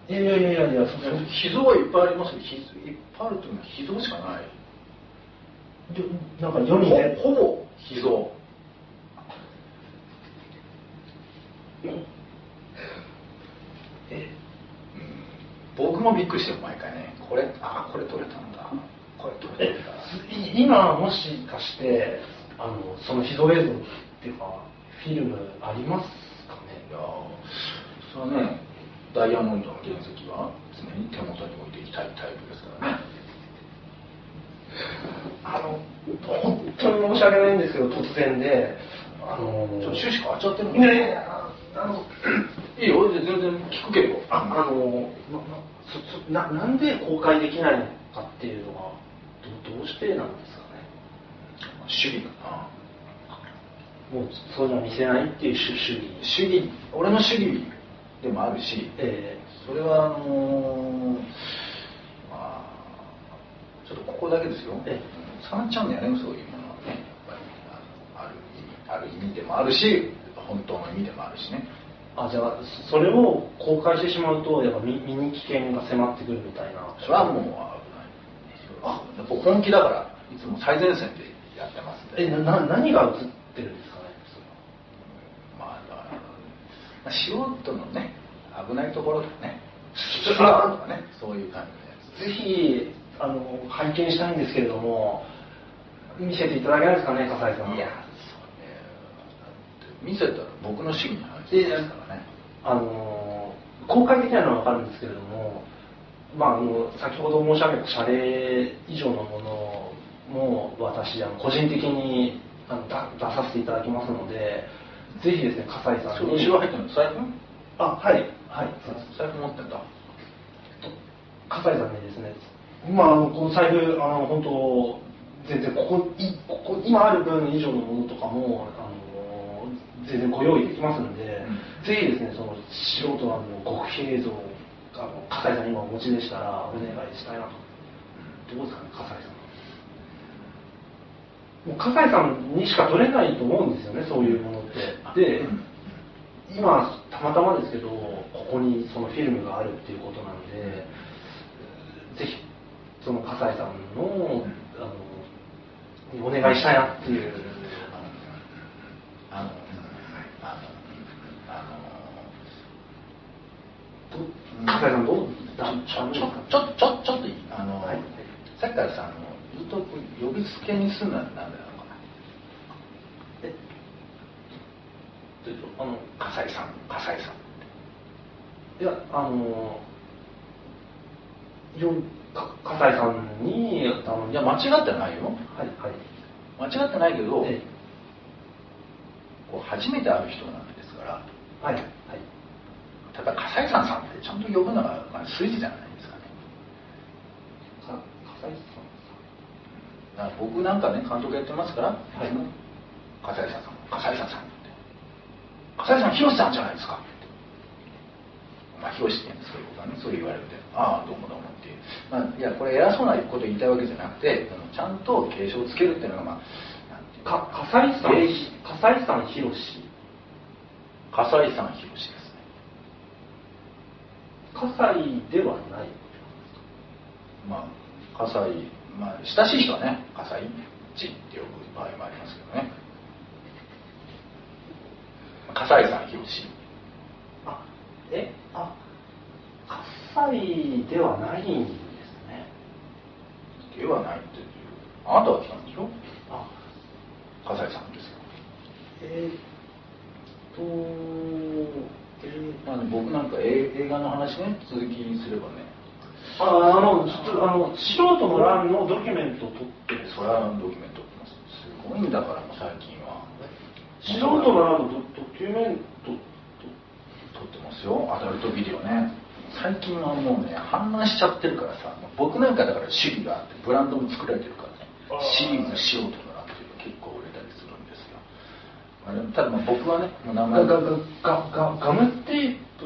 いやいやいやいや秘蔵はいっぱいありますけどいっぱいあるというのは秘蔵しかないでなんか世にねほぼ秘蔵え、うん、僕もびっくりしてる毎回ねこれあこれ撮れたんだこれ撮れたんだ今もしかしてあのその秘蔵映像っていうかフィルムありますかね。いやそれはねダイヤモンドの原石は常に手元に置いていきたいタイプですからね。あの本当に申し訳ないんですけど突然であのちょっと趣旨変わっちゃってるもんね。いやいやあのいいよ全然聞くけどあの、ま、な, な, なんで公開できないのかっていうのは ど, どうしてなんですかね。主義かな。もうそういうの見せないっていう主義。主義、俺の主義でもあるし、えー、それはあのー、まあちょっとここだけですよ。ええ、サンチャンネルもそういうものはね、やっぱりある意味、ある意味でもあるし、本当の意味でもあるしね。あ、じゃあそれを公開してしまうとやっぱ身に危険が迫ってくるみたいな。それはもう危ない。あ、やっぱ本気だからいつも最前線でやってますんで。え、な何が映ってるんですかね。まあだから素人のね危ないところとかね、スパーンとかね、そういう感じのやつ。ぜひあの拝見したいんですけれども、見せていただけないですかね、笠井さん。いや、見せたら僕の主義に反してますからね。あのー、公開的なのは分かるんですけれども、まあ、あの先ほど申し上げた謝礼以上のものも私あの個人的にあの 出, 出させていただきますので、ぜひですね、笠井さんに。後ろ入ってるの？財布？あ、はい、はい、財布持ってた。笠井さんにですね、まあ、あのこの財布あの本当全然こ こ, いここ今ある分以上のものとかもあの全然ご用意できますので、うん、ぜひですね、その素人は極秘映像を笠井さんに今お持ちでしたらお願いしたいなと。どうですかね、笠井さん。もう笠井さんにしか撮れないと思うんですよね、そういうものって。で、うん、今たまたまですけど、ここにそのフィルムがあるっていうことなので、ぜひその笠井さんの、うん、あのお願いしたいなっていう。あの笠井さんどうちょっとちょっといい、あの、はい、さっきからさ、あのずっと呼びつけにするのは何だろうかな。えあの笠井さん笠井さんっていやあのよか笠井さんにあのいや間違ってないよ、はいはい、間違ってないけどこう初めて会う人なんですからはいはい。ただ笠井さんさんってちゃんと呼ぶのが筋じゃないですかね。か笠井さんさん。だから僕なんかね監督やってますから、はい、笠井さんさん笠井さんさんって笠井さんひろしさんじゃないですかって。まあひろしって言うんですけど僕はねそう言われてああどうもどうもっていう。まあいやこれ偉そうなこと言いたいわけじゃなくてちゃんと継承をつけるっていうのがまあか笠井さん笠井さんひろし笠井さんひろしです。葛西ではない。まあ葛西、まあ親しい人はね、葛西人って呼ぶ場合もありますけどね。葛西さん広し。あ、え、あ、葛西ではないんですね。ではないっていう。あなたは来たんでしょ？あ、葛西さんですよ。えー、っと。まあね、僕なんか映画の話ね続きにすればねああのちょっとあの素人の欄のドキュメントを撮ってるんですか。欄のドキュメント撮ってます。すごいんだから最近は素人の欄のドキュメント撮ってますよ。アダルトビデオね最近はもうね氾濫しちゃってるからさ僕なんかだから主義があってブランドも作られてるからねシリーズ素人の欄っていうのが結構売れたりするんですがただまあ僕はね、もう名前がガガガムテープ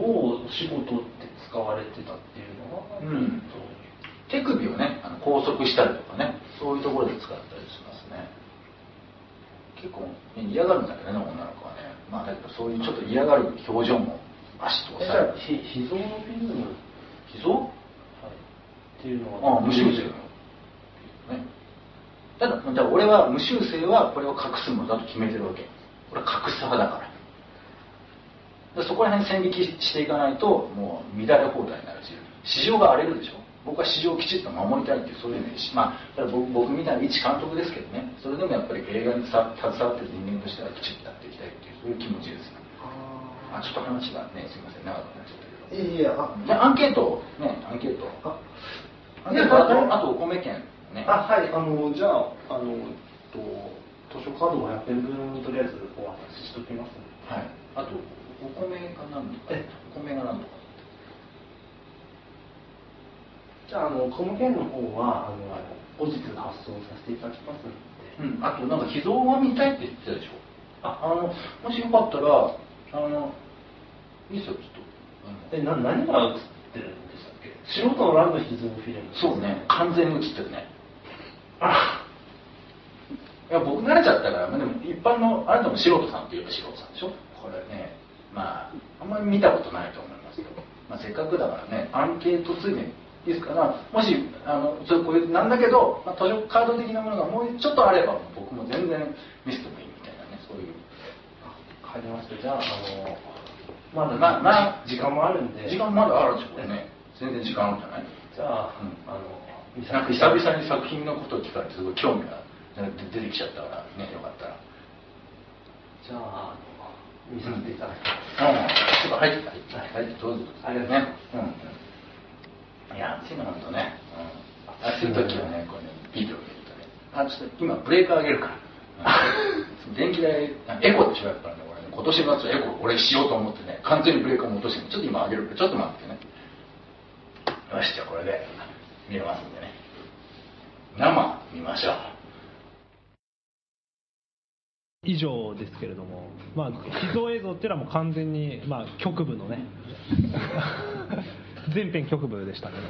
を仕事って使われてたっていうのは、うん、手首をね、あの拘束したりとかね、そういうところで使ったりしますね。結構、ね、嫌がるんだけどね、女の子はね。まあだけどそういうちょっと嫌がる表情も足と押さえる。ひ膝のフィルム、膝？はい。っていうのは、ね、ああ無修正の。ね。ただだから俺は無修正はこれを隠すものだと決めてるわけ。俺は隠す派だから。だからそこら辺線引きしていかないともう乱れ放題になるし、市場が荒れるでしょ。僕は市場をきちっと守りたいっていうそういうね、まあだから 僕, 僕みたいな一監督ですけどね、それでもやっぱり映画に携わってる人間としてはきちっとやっていきたいっていうそういう気持ちです。ああちょっと話がねすみません長くなっちゃったけど。いやあアンケートねアンケート。あアンケートあとお米券。ね、あはいあのじゃあ、 あのと図書カードごひゃくえんぶんにとりあえずお渡ししておきます、ね、はいあとお米が何とかお米が何とかじゃあ、あのこの件の方はあの後日発送させていただきますので、うん、あとなんか秘蔵は見たいって言ってたでしょ。あ、あのもしよかったらあのいいですよ、ちょっと。え、な何が映ってるんでしたっけ？素人のランド秘蔵フィルム。そうね、完全に映ってるね。あ、いや僕慣れちゃったから、まあ、でも一般のあれでも素人さんといえば素人さんでしょ。これね、まああんまり見たことないと思いますけど、まあ、せっかくだからね、アンケートついでですから、もしあのちょこれなんだけど、まあ、図書カード的なものがもうちょっとあれば、僕も全然見せてもいいみたいなね、そういう。あ、帰りました。じゃあ、あのまだな、な、時間もあるんで。時間まだあるでしょ、これね。全然時間あるんじゃない？じゃあ、うん、あのなんか久々に作品のことを聞かれてすごい興味が出てきちゃったからね、よかったら。じゃあ、あの見させていただきます。うん、ちょっと入って入ってどうぞ。ありがとうございます。うん。いや、暑いのほんとね、うん、暑い時はね、こうね、ビートルを入れるとね、あ、ちょっと今ブレーカー上げるから、うん、電気代、エコでしょ、やっぱりね、俺ね、今年の夏はエコ、俺しようと思ってね、完全にブレーカーも落として、ちょっと今上げるから、ちょっと待ってね。よし、じゃあこれで見れますんでね、生見ましょう。以上ですけれども、まあ、秘蔵映像っていうのはもう完全に、まあ、局部のね、全編局部でしたけど。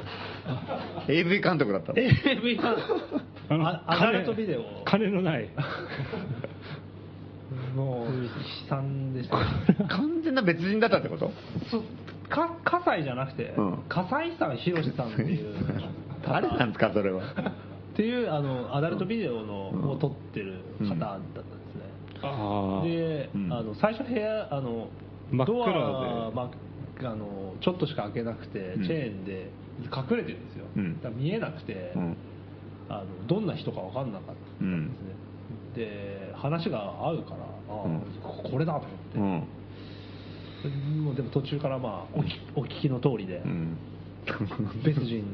エーブイ 監督だったの。エーブイ 監督。アダルトビデオ。金のない。もう悲惨でした。完全な別人だったってこと？そう。か葛西じゃなくて、うん、葛西さん広志さんっていう。誰なんですかそれは。っていうあのアダルトビデオの、うん、を撮ってる方だったんですね。ああ。で、うん、あの最初部屋あのドア真っ暗で。あのちょっとしか開けなくて、うん、チェーンで隠れてるんですよ、うん、だから見えなくて、うん、あのどんな人か分かんなかったんですね、うん、で話が合うからあ、うん、これだと思って、うん、もうでも途中から、まあ、お, お聞きの通りで、うん、別人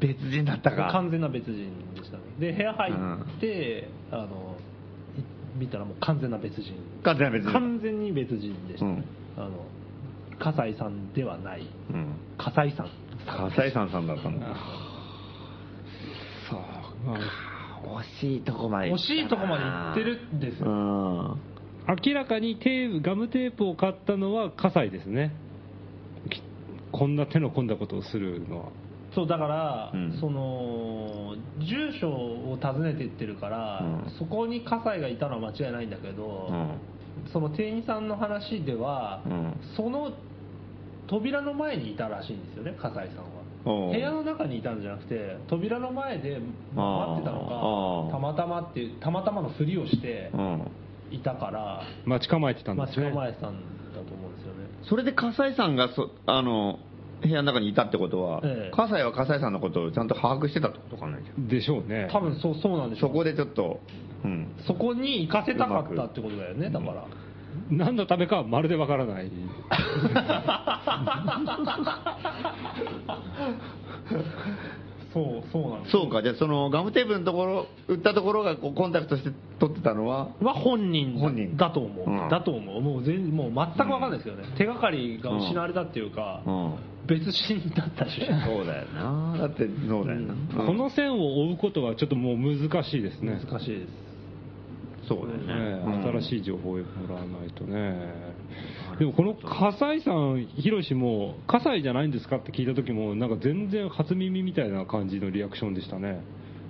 別人だったか完全な別人でしたね。で部屋入って、うん、あの見たらもう完全な別人完全な別人完全に別人でしたね、うん、あの笠井さんではない、うん、笠井さん笠井さんさんだったんだ。そう、まあ、惜しいとこまで惜しいとこまで行ってるんですよ。あ、明らかにテープガムテープを買ったのは笠井ですね。こんな手の込んだことをするのは。そうだから、うん、その住所を訪ねていってるから、うん、そこに笠井がいたのは間違いないんだけど、うん、その店員さんの話では、うん、その扉の前にいたらしいんですよね、笠井さんは。部屋の中にいたんじゃなくて扉の前で待ってたのかたまたまっていうたまたまのふりをしていたから待ち構えてたんですね。待ち構えてたんだと思うんですよね。それで笠井さんがそあの部屋の中にいたってことは、ええ、笠井は笠井さんのことをちゃんと把握してたってことかないでしょうね。多分 そ, そうなんでしょう、ね、そこでちょっと、うん、そこに行かせたかったってことだよね。だから、うん、何のためかはまるでわからないそうそうなんです。そうか、じゃあそのガムテープのところ売ったところがこうコンタクトして取ってたのはは本人 だ, 本人だと思う、うん、だと思う。もう全もう全く分かんないですよね、うん、手がかりが失われたっていうか、うん、別人だったし。そうだよな。だってそうだよな、うん、この線を追うことはちょっともう難しいですね。難しいです。そうだよね、うん、新しい情報をもらわないとね。でもこの笠井さん広志も笠井じゃないんですかって聞いた時もなんか全然初耳みたいな感じのリアクションでしたね。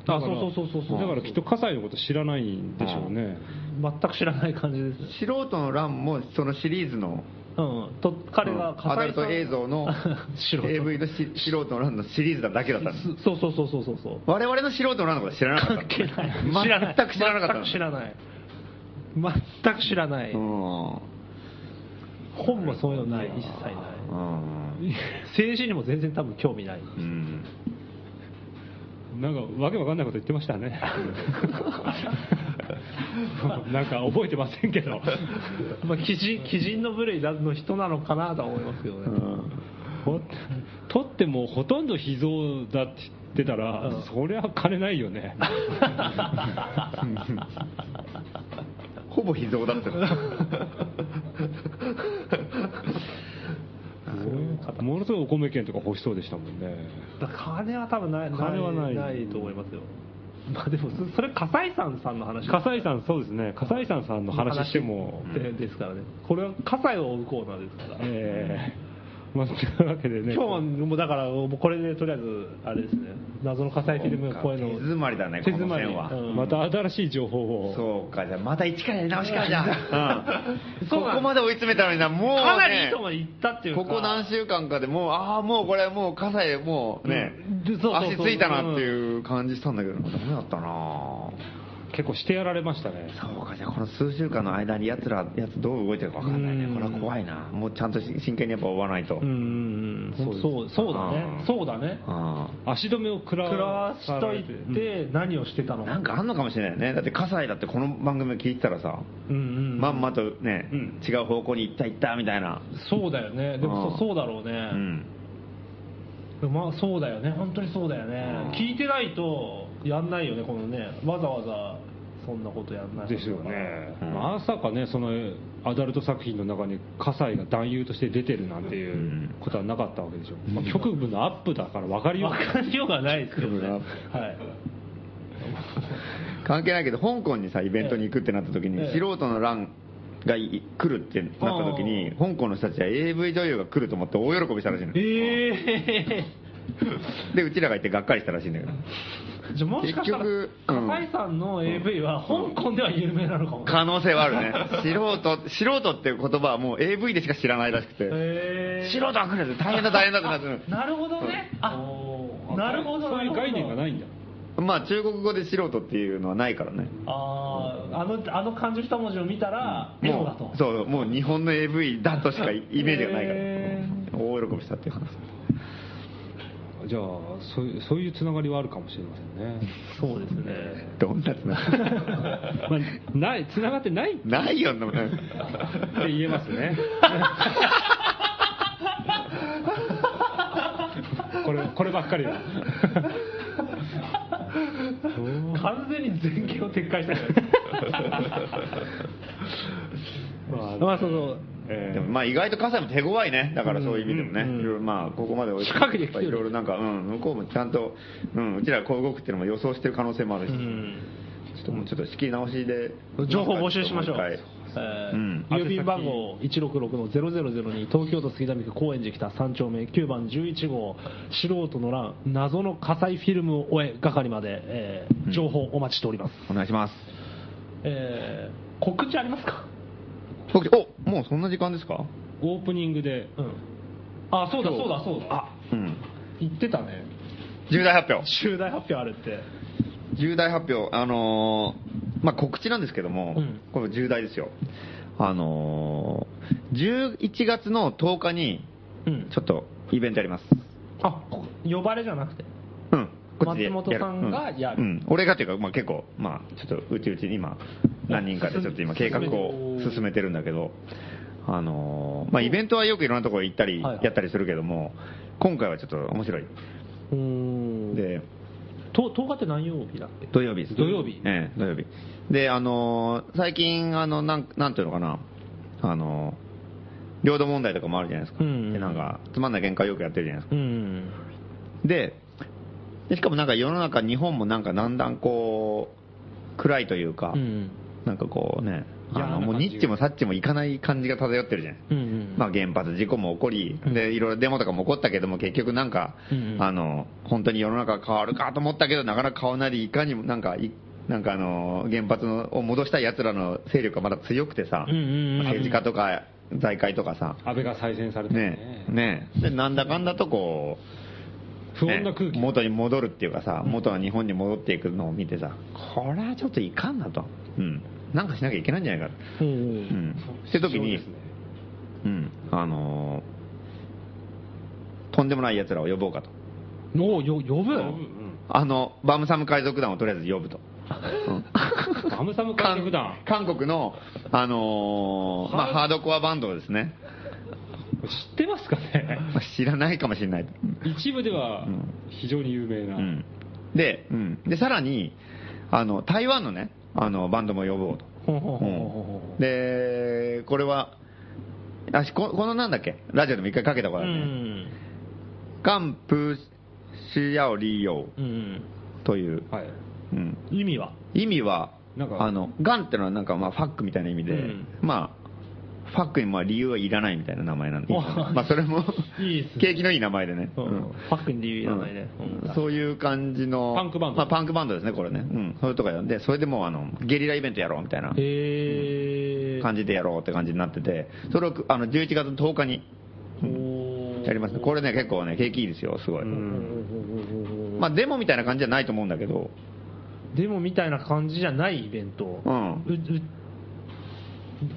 だからきっと笠井のこと知らないんでしょうね。全く知らない感じです。素人の乱もそのシリーズの、うん、と彼がアダルト映像のエーブイ のし素人のランのシリーズだけだったんです。そうそうそうそうそうそう。我々の素人のランのこと知らなかった。関係ない。全く知らなかった。全く知らない。全く知らない。うん、本もそういうのない。一切ない。うん、政治にも全然多分興味ない。うん、なんかわけわかんないこと言ってましたね。なんか覚えてませんけど、まあ、鬼人、鬼人の部類の人なのかなと思いますけどね、うん、取ってもほとんど秘蔵だって言ってたら、うん、そりゃ金ないよねほぼ秘蔵だってすごい方ものすごいお米券とか欲しそうでしたもんね。だ金は多分ない、金はない、ないと思いますよ。まあでもそれ笠井さんさんの話、笠井さん、そうですね、笠井さんさんの話してもですからね。これは笠井を追うコーナーですから。えーまあ、というわけでね、今日はもうだからこれでとりあえずあれですね、謎の火災フィルムの声の手詰まりだね、この線は、うん、また新しい情報を、そうか、じゃあまた一からやり直しかじゃあ、うん、ここまで追い詰めたのにな、もう、ね、かなりいいとこまで行ったっていうか、ここ何週間かでもう、ああもうこれもう火災もうね、うん、足ついたなっていう感じしたんだけど、ダメだったな。結構してやられましたね。そうか、じゃあこの数週間の間にやつらやつどう動いてるか分かんないね。これは怖いな。もうちゃんと真剣にやっぱ追わないと。うんうん、そうそうだね。そうだね。足止めを食らしといて何をしてたのか。なんかあんのかもしれないね。だって葛西だってこの番組聞いてたらさ、うんうん、まんまとね、うん、違う方向に行った行ったみたいな。そうだよね。でもそうだろうね。うん、まあそうだよね。本当にそうだよね。聞いてないと。やんないよね、このね、わざわざそんなことやんないですよね、うん、まさかね、そのアダルト作品の中に葛西が男優として出てるなんていうことはなかったわけでしょ、うん、まあ、局部のアップだから分かりようがない、分かりようがないですけどね、はい、関係ないけど、香港にさイベントに行くってなった時に、ええ、素人の欄が来るってなった時に、香港の人たちは エーブイ 女優が来ると思って大喜びしたらしいの、えー、でうちらが行ってがっかりしたらしいんだけど、じゃもしかしたら葛西さんの エーブイ は香港では有名なのかも、可能性はあるね。素人素人っていう言葉はもう エーブイ でしか知らないらしくて、へ素人は来るって大変だ大変だってなってる。なるほどね、あなるほど、そういう概念がないんだ。まあ中国語で素人っていうのはないからね。ああ、あのあの漢字二文字を見たらもうだと、そうもう日本の エーブイ だとしかイメージがないから大喜びしたっていう話。じゃあそういう、そういうつながりはあるかもしれませんね。そうですね。どんなつながり？まあ、ない、つながってない。ないよね。って言えますね。これこればっかりは。完全に全景を撤回したじゃないですか。まあその。でもまあ意外と葛西も手強いね。だからそういう意味でもね、うんうんうん、まあここまで追いかけてきてる、いろいろなんか、うん、向こうもちゃんと、うん、うちらこう動くっていうのも予想してる可能性もあるし、うん、ちょっともうちょっと仕切り直しで情報募集しましょう。郵便番号 いちろくろくのゼロゼロゼロに 東京都杉並区高円寺北さんちょうめきゅうばんじゅういちごう、素人の欄謎の火災フィルムを終え係まで、えー、情報お待ちしております、うん、お願いします、えー、告知ありますか？お、もうそんな時間ですか？オープニングで、うん、あ、そうだそうだそうだ、あ、うん、言ってたね、重大発表、重大発表あるって、重大発表、あのー、まあ告知なんですけども、うん、これ重大ですよ、あのー、じゅういちがつのとおかにちょっとイベントやります、うん、あ、呼ばれじゃなくて、うん、こっちでやる、松本さんがやる、うんうん、俺がというか、まあ、結構、まあ、ちょっとうちうちに今何人かでちょっと今計画を進めてるんだけど、あのーまあ、イベントはよくいろんなところ行ったりやったりするけども、はいはい、今回はちょっと面白い。うーんで、とおかって何曜日だっけ？土曜日です。土曜日。ええ、土曜日。で、あのー、最近あのなんなんていうのかな、あのー、領土問題とかもあるじゃないですか。うんうん、でなんかつまんない喧嘩よくやってるじゃないですか。うんうん、で, でしかもなんか世の中日本もなんかだんだんこう暗いというか。うん、なんかこうね、あのもうニッチもサッチもいかない感じが漂ってるじゃん、うんうん、まあ、原発事故も起こりで、いろいろデモとかも起こったけども、結局なんか、うんうん、あの本当に世の中変わるかと思ったけどなかなか変わらないで、いかにもなんかいなんかあの原発のを戻したいやつらの勢力がまだ強くてさ、うんうんうん、政治家とか財界とかさ、安倍が再選されて ね, ね, ねでなんだかんだとこう不穏な空気、ね、元に戻るっていうかさ、元は日本に戻っていくのを見てさ、これはちょっといかんなと、うん、なんかしなきゃいけないんじゃないかと、うんうん、って時に、ね、うん、あのー、とんでもないやつらを呼ぼうかと。およ呼ぶ、うん、あのバムサム海賊団をとりあえず呼ぶと。うん、バムサム海賊団、韓国の、あのーまあ、ハードコアバンドですね。知ってますかね？知らないかもしれない。一部では非常に有名な、うん、で、うん、でさらにあの台湾のね、あのバンドも呼ぼうと。でこれはあし こ, このなんだっけラジオでも一回かけたからね、うん、カンプシアオリヨウという、はいうん、意味は意味はなんかあのガンってのはなんかまあファックみたいな意味で、うん、まあファックにまあ理由はいらないみたいな名前なんで、まあそれもいいす、ね、景気のいい名前でね、うん、ファックに理由いらないね、うん、そういう感じのパンクバンド、まあ、パンクバンドですねこれね、うん、それとかでそれでもうあのゲリライベントやろうみたいなへ感じでやろうって感じになってて、それをあのじゅういちがつとおかに、うん、やります。これね結構ね景気いいですよすごい、うん、まあデモみたいな感じじゃないと思うんだけど。デモみたいな感じじゃないイベント、うん、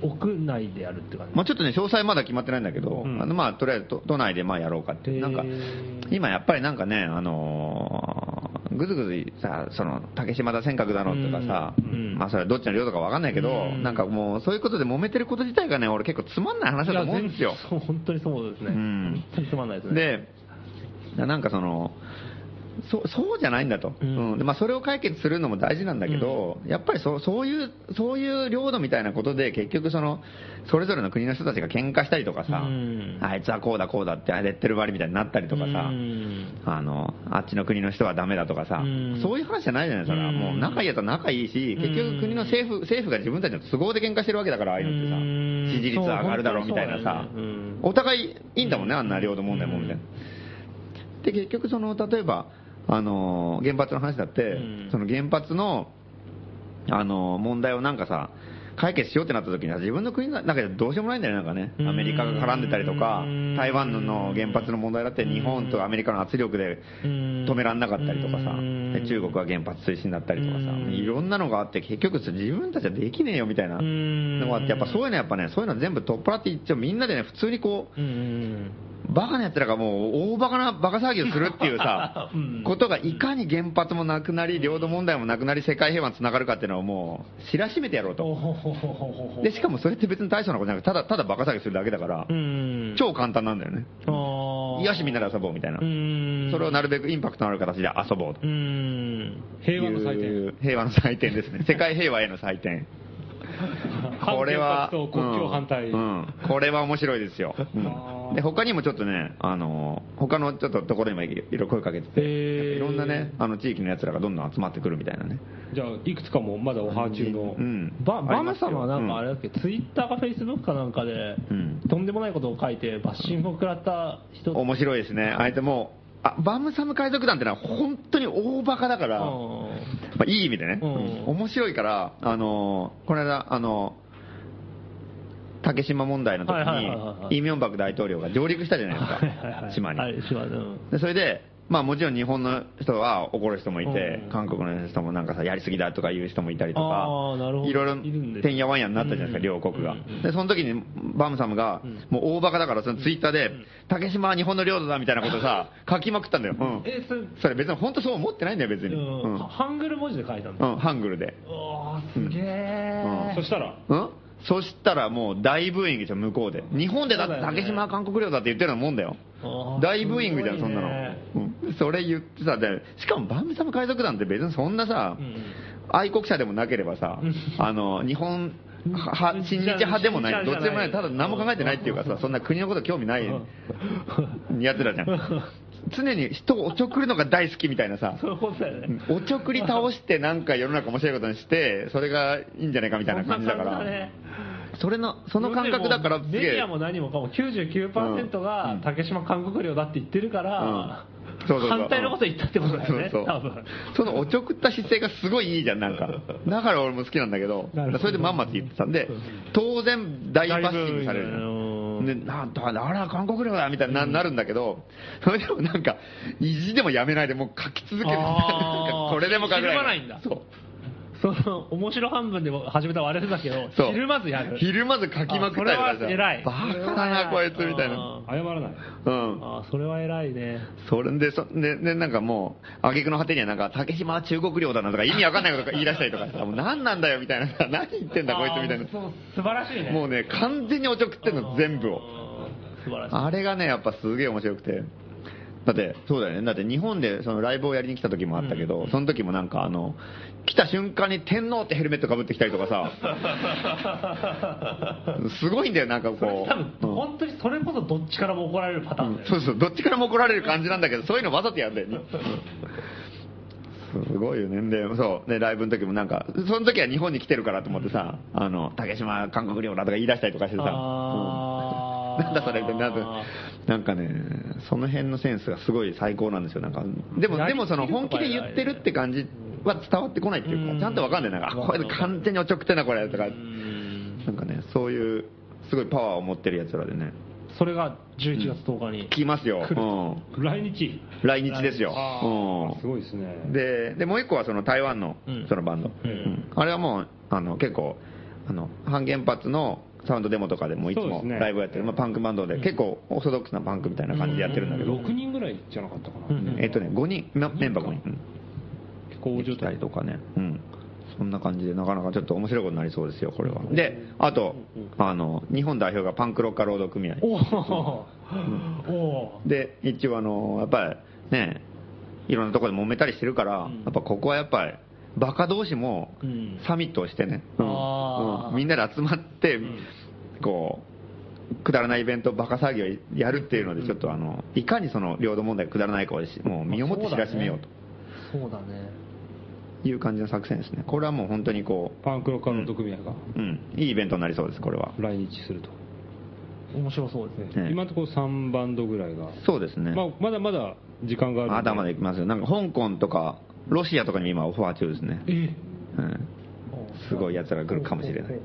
屋内でやるって感じ、まあ、ちょっとね詳細まだ決まってないんだけど、うんあのまあ、とりあえず 都, 都内でまあやろうかってなんか今やっぱりなんかね、あのー、ぐずぐずさその竹島だ尖閣だのとかさ、うんまあ、それはどっちの量とか分かんないけど、うん、なんかもうそういうことで揉めてること自体がね俺結構つまんない話だと思うんですよ。そう本当にそうですね、うん、本当につまんないですね。でなんかそのそ, そうじゃないんだと、うんうんでまあ、それを解決するのも大事なんだけど、うん、やっぱり そ, そういうそういう領土みたいなことで結局 そ, のそれぞれの国の人たちが喧嘩したりとかさ、うん、あいつはこうだこうだってレッテル張りみたいになったりとかさ、うん、あ, のあっちの国の人はダメだとかさ、うん、そういう話じゃないじゃないですか、うん、もう仲いいやつは仲いいし結局国の政 府, 政府が自分たちの都合で喧嘩してるわけだから、ああいうのってさ、うん、支持率上がるだろうみたいなさ、ねうん、お互いいいんだもんねあんな領土問題もみたいな、うん、で結局その例えばあの原発の話だって、うん、その原発 の, あの問題をなんかさ解決しようってなった時には自分の国の中でどうしようもないんだよね、なんかねアメリカが絡んでたりとか台湾の原発の問題だって日本とアメリカの圧力で止めらんなかったりとかさ、中国は原発推進だったりとかさ、いろんなのがあって結局自分たちはできねえよみたいなのがあって、やっぱそういうのやっぱねそういうの全部取っ払って一応みんなでね普通にこうバカなやつらがもう大バカなバカ騒ぎをするっていうさことがいかに原発もなくなり領土問題もなくなり世界平和につながるかっていうのをもう知らしめてやろうと。でしかもそれって別に大したなことじゃなくてただただバカ騒ぎするだけだから超簡単なんだよね。よしみんなで遊ぼうみたいな、それをなるべくインパクトのある形で遊ぼうと、平和の祭典、平和の祭典ですね世界平和への祭典これは国境反対、うんうん、これは面白いですよ、うん、で他にもちょっとねあの他のちょっとところにもいろいろ声かけてて、いろんなねあの地域のやつらがどんどん集まってくるみたいなね。じゃあいくつかもまだオファー中の、うん、バ, バムさんはなんかあれだっけ、うん、ツイッターかフェイスブックかなんかで、うん、とんでもないことを書いてバッシングを食らった人、うん、面白いですねあえてもうあバムサム海賊団ってのは本当に大バカだから、まあ、いい意味でね、面白いから、あのー、この間、あのー、竹島問題の時に、はいはいはいはい、イ・ミョンバク大統領が上陸したじゃないですか、はいはいはい、島に、はい島で。それで、まあ、もちろん日本の人は怒る人もいて、韓国の人もなんかさやりすぎだとか言う人もいたりとか、いろいろてんやわんやになったじゃないですか、うん、両国が、うん、でその時にバムサムが、うん、もう大バカだからそのツイッターで、うん、竹島は日本の領土だみたいなことをさ書きまくったんだよ、うん、え そ, れそれ別に本当そう思ってないんだよ別に、うんうん、ハングル文字で書いたんだ、うん、ハングルでおーすげー、うん、そしたら、うん、そしたらもう大ブーイングじゃん向こうで、日本でだって竹島は韓国領だって言ってるようなもんだよ、大ブーイングじゃん、ね、そんなの、うん、それ言ってさ、でしかもバムサム海賊団って別にそんなさ、うん、愛国者でもなければさあの日本派親日派でもない、どっちでもない、ただ何も考えてないっていうかさ、そんな国のこと興味ないやつらじゃん常に人をおちょくるのが大好きみたいなさ、そういうことだよね、おちょくり倒してなんか世の中面白いことにしてそれがいいんじゃないかみたいな感じだからそれのその感覚だからメディアも何もかも きゅうじゅうきゅうパーセント が竹島韓国領だって言ってるから、うん、そうそうそう反対のこと言ったってことだよね、そうそうそう多分そのおちょくった姿勢がすごいいいじゃん、なんかだから俺も好きなんだけど、それでまんまって言ってたんで当然大バッシングされるで、なんだあら韓国領だみたいに な,、うん、なるんだけど、それでもなんか意地でもやめないでもう書き続けるこれでも書くらい、ひるまないんだ、そうその面白半分で始めたら割れてたけど、ひるまずやる、ひるまず書きまくったりとかさ、偉いバカだなこいつみたいな、謝らない、うん、あそれは偉いね、それでそででなんかもう挙句の果てにはなんか竹島は中国領だなとか意味わかんないことか言い出したりとかさもう何なんだよみたいなさ、何言ってんだこいつみたいな、そう素晴らしいね、もうね完全におちょくってんの全部を、素晴らしい、あれがねやっぱすげえ面白くて。だってそうだよね。だって日本でそのライブをやりに来た時もあったけど、うん、その時もなんかあの来た瞬間に天皇ってヘルメットかぶってきたりとかさすごいんだよなんかこう多分、うん、本当にそれこそどっちからも怒られるパターンだよ、うん、そうそうどっちからも怒られる感じなんだけどそういうのわざとやるんだよねすごいよね。でそうでライブの時もなんかその時は日本に来てるからと思ってさ、うん、あの竹島韓国領だとか言い出したりとかしてさ、あ、うん、なんだそれみたいな。なんかねその辺のセンスがすごい最高なんですよ。なんかでもでもその本気で言ってるって感じは伝わってこないっていうか、うん、ちゃんと分かんない。なんかこれ完全におちょくてなこれとか、うん、なんかねそういうすごいパワーを持ってるやつらでね。それがじゅういちがつとおかに来ますよ、うん、来日来日ですよ、うん、すごいですね。 で, でもう一個はその台湾のそのバンド、うんうん、あれはもうあの結構あの半原発のサウンドデモとかでもいつもライブやってる、まあ、パンクバンドで結構オーソドックスなパンクみたいな感じでやってるんだけど、うんうんうん、ろくにんぐらいじゃなかったかな、うんうん、えっとねごにんメンバーごにん、うん、結構大状態とかね、うん、そんな感じでなかなかちょっと面白いことになりそうですよこれは。であとあの日本代表がパンクロッカー労働組合お、うん、で一応あのやっぱりねいろんなところで揉めたりしてるから、うん、やっぱここはやっぱりバカ同士もサミットをしてね、うんうんうん、みんなで集まって、うん、こうくだらないイベントバカ騒ぎをやるっていうのでちょっとあのいかにその領土問題がくだらないかをもう身をもって知らしめようと、そうだねいう感じの作戦ですね。これはもう本当にこうパンクロッカーの組合が、うんうん、いいイベントになりそうです。これは来日すると面白そうですね、ね、今のところさんバンドぐらいがそうですね、まあ、まだまだ時間があるまだまだいきますよ。なんか香港とかロシアとかに今オファー中ですね、うん、すごいやつらが来るかもしれない。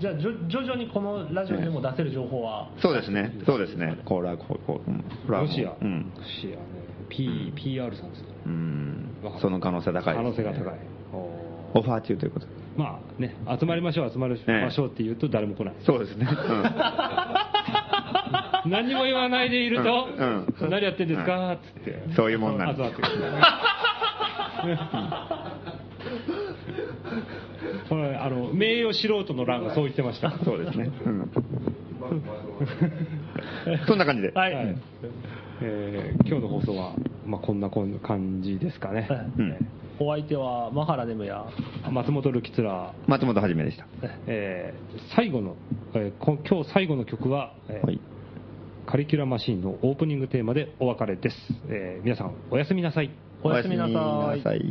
じゃあ徐々にこのラジオでも出せる情報は、そうですねそうですね。これはここロシア、うん、ロシアね P、うん、ピーアール さんですね、うん、その可能性高いです、ね、可能性が高いオファー中ということで、まあね、集まりましょう集まりましょうって言うと誰も来ない、ね、そうですね、うん何も言わないでいると、うんうん、何やってんですか、うん、っつってそういうもんなんです。これあの名誉素人の欄がそう言ってましたそうですね、うん、そんな感じで、はいはい、えー、今日の放送は、まあ、こんな感じですかね、うん、お相手はマハラネムや松本ルキツラ松本はじめでした、えー、最後の、えー、今日最後の曲は、えーはい、カリキュラマシーンのオープニングテーマでお別れです、えー、皆さんおやすみなさい。おやすみなさい。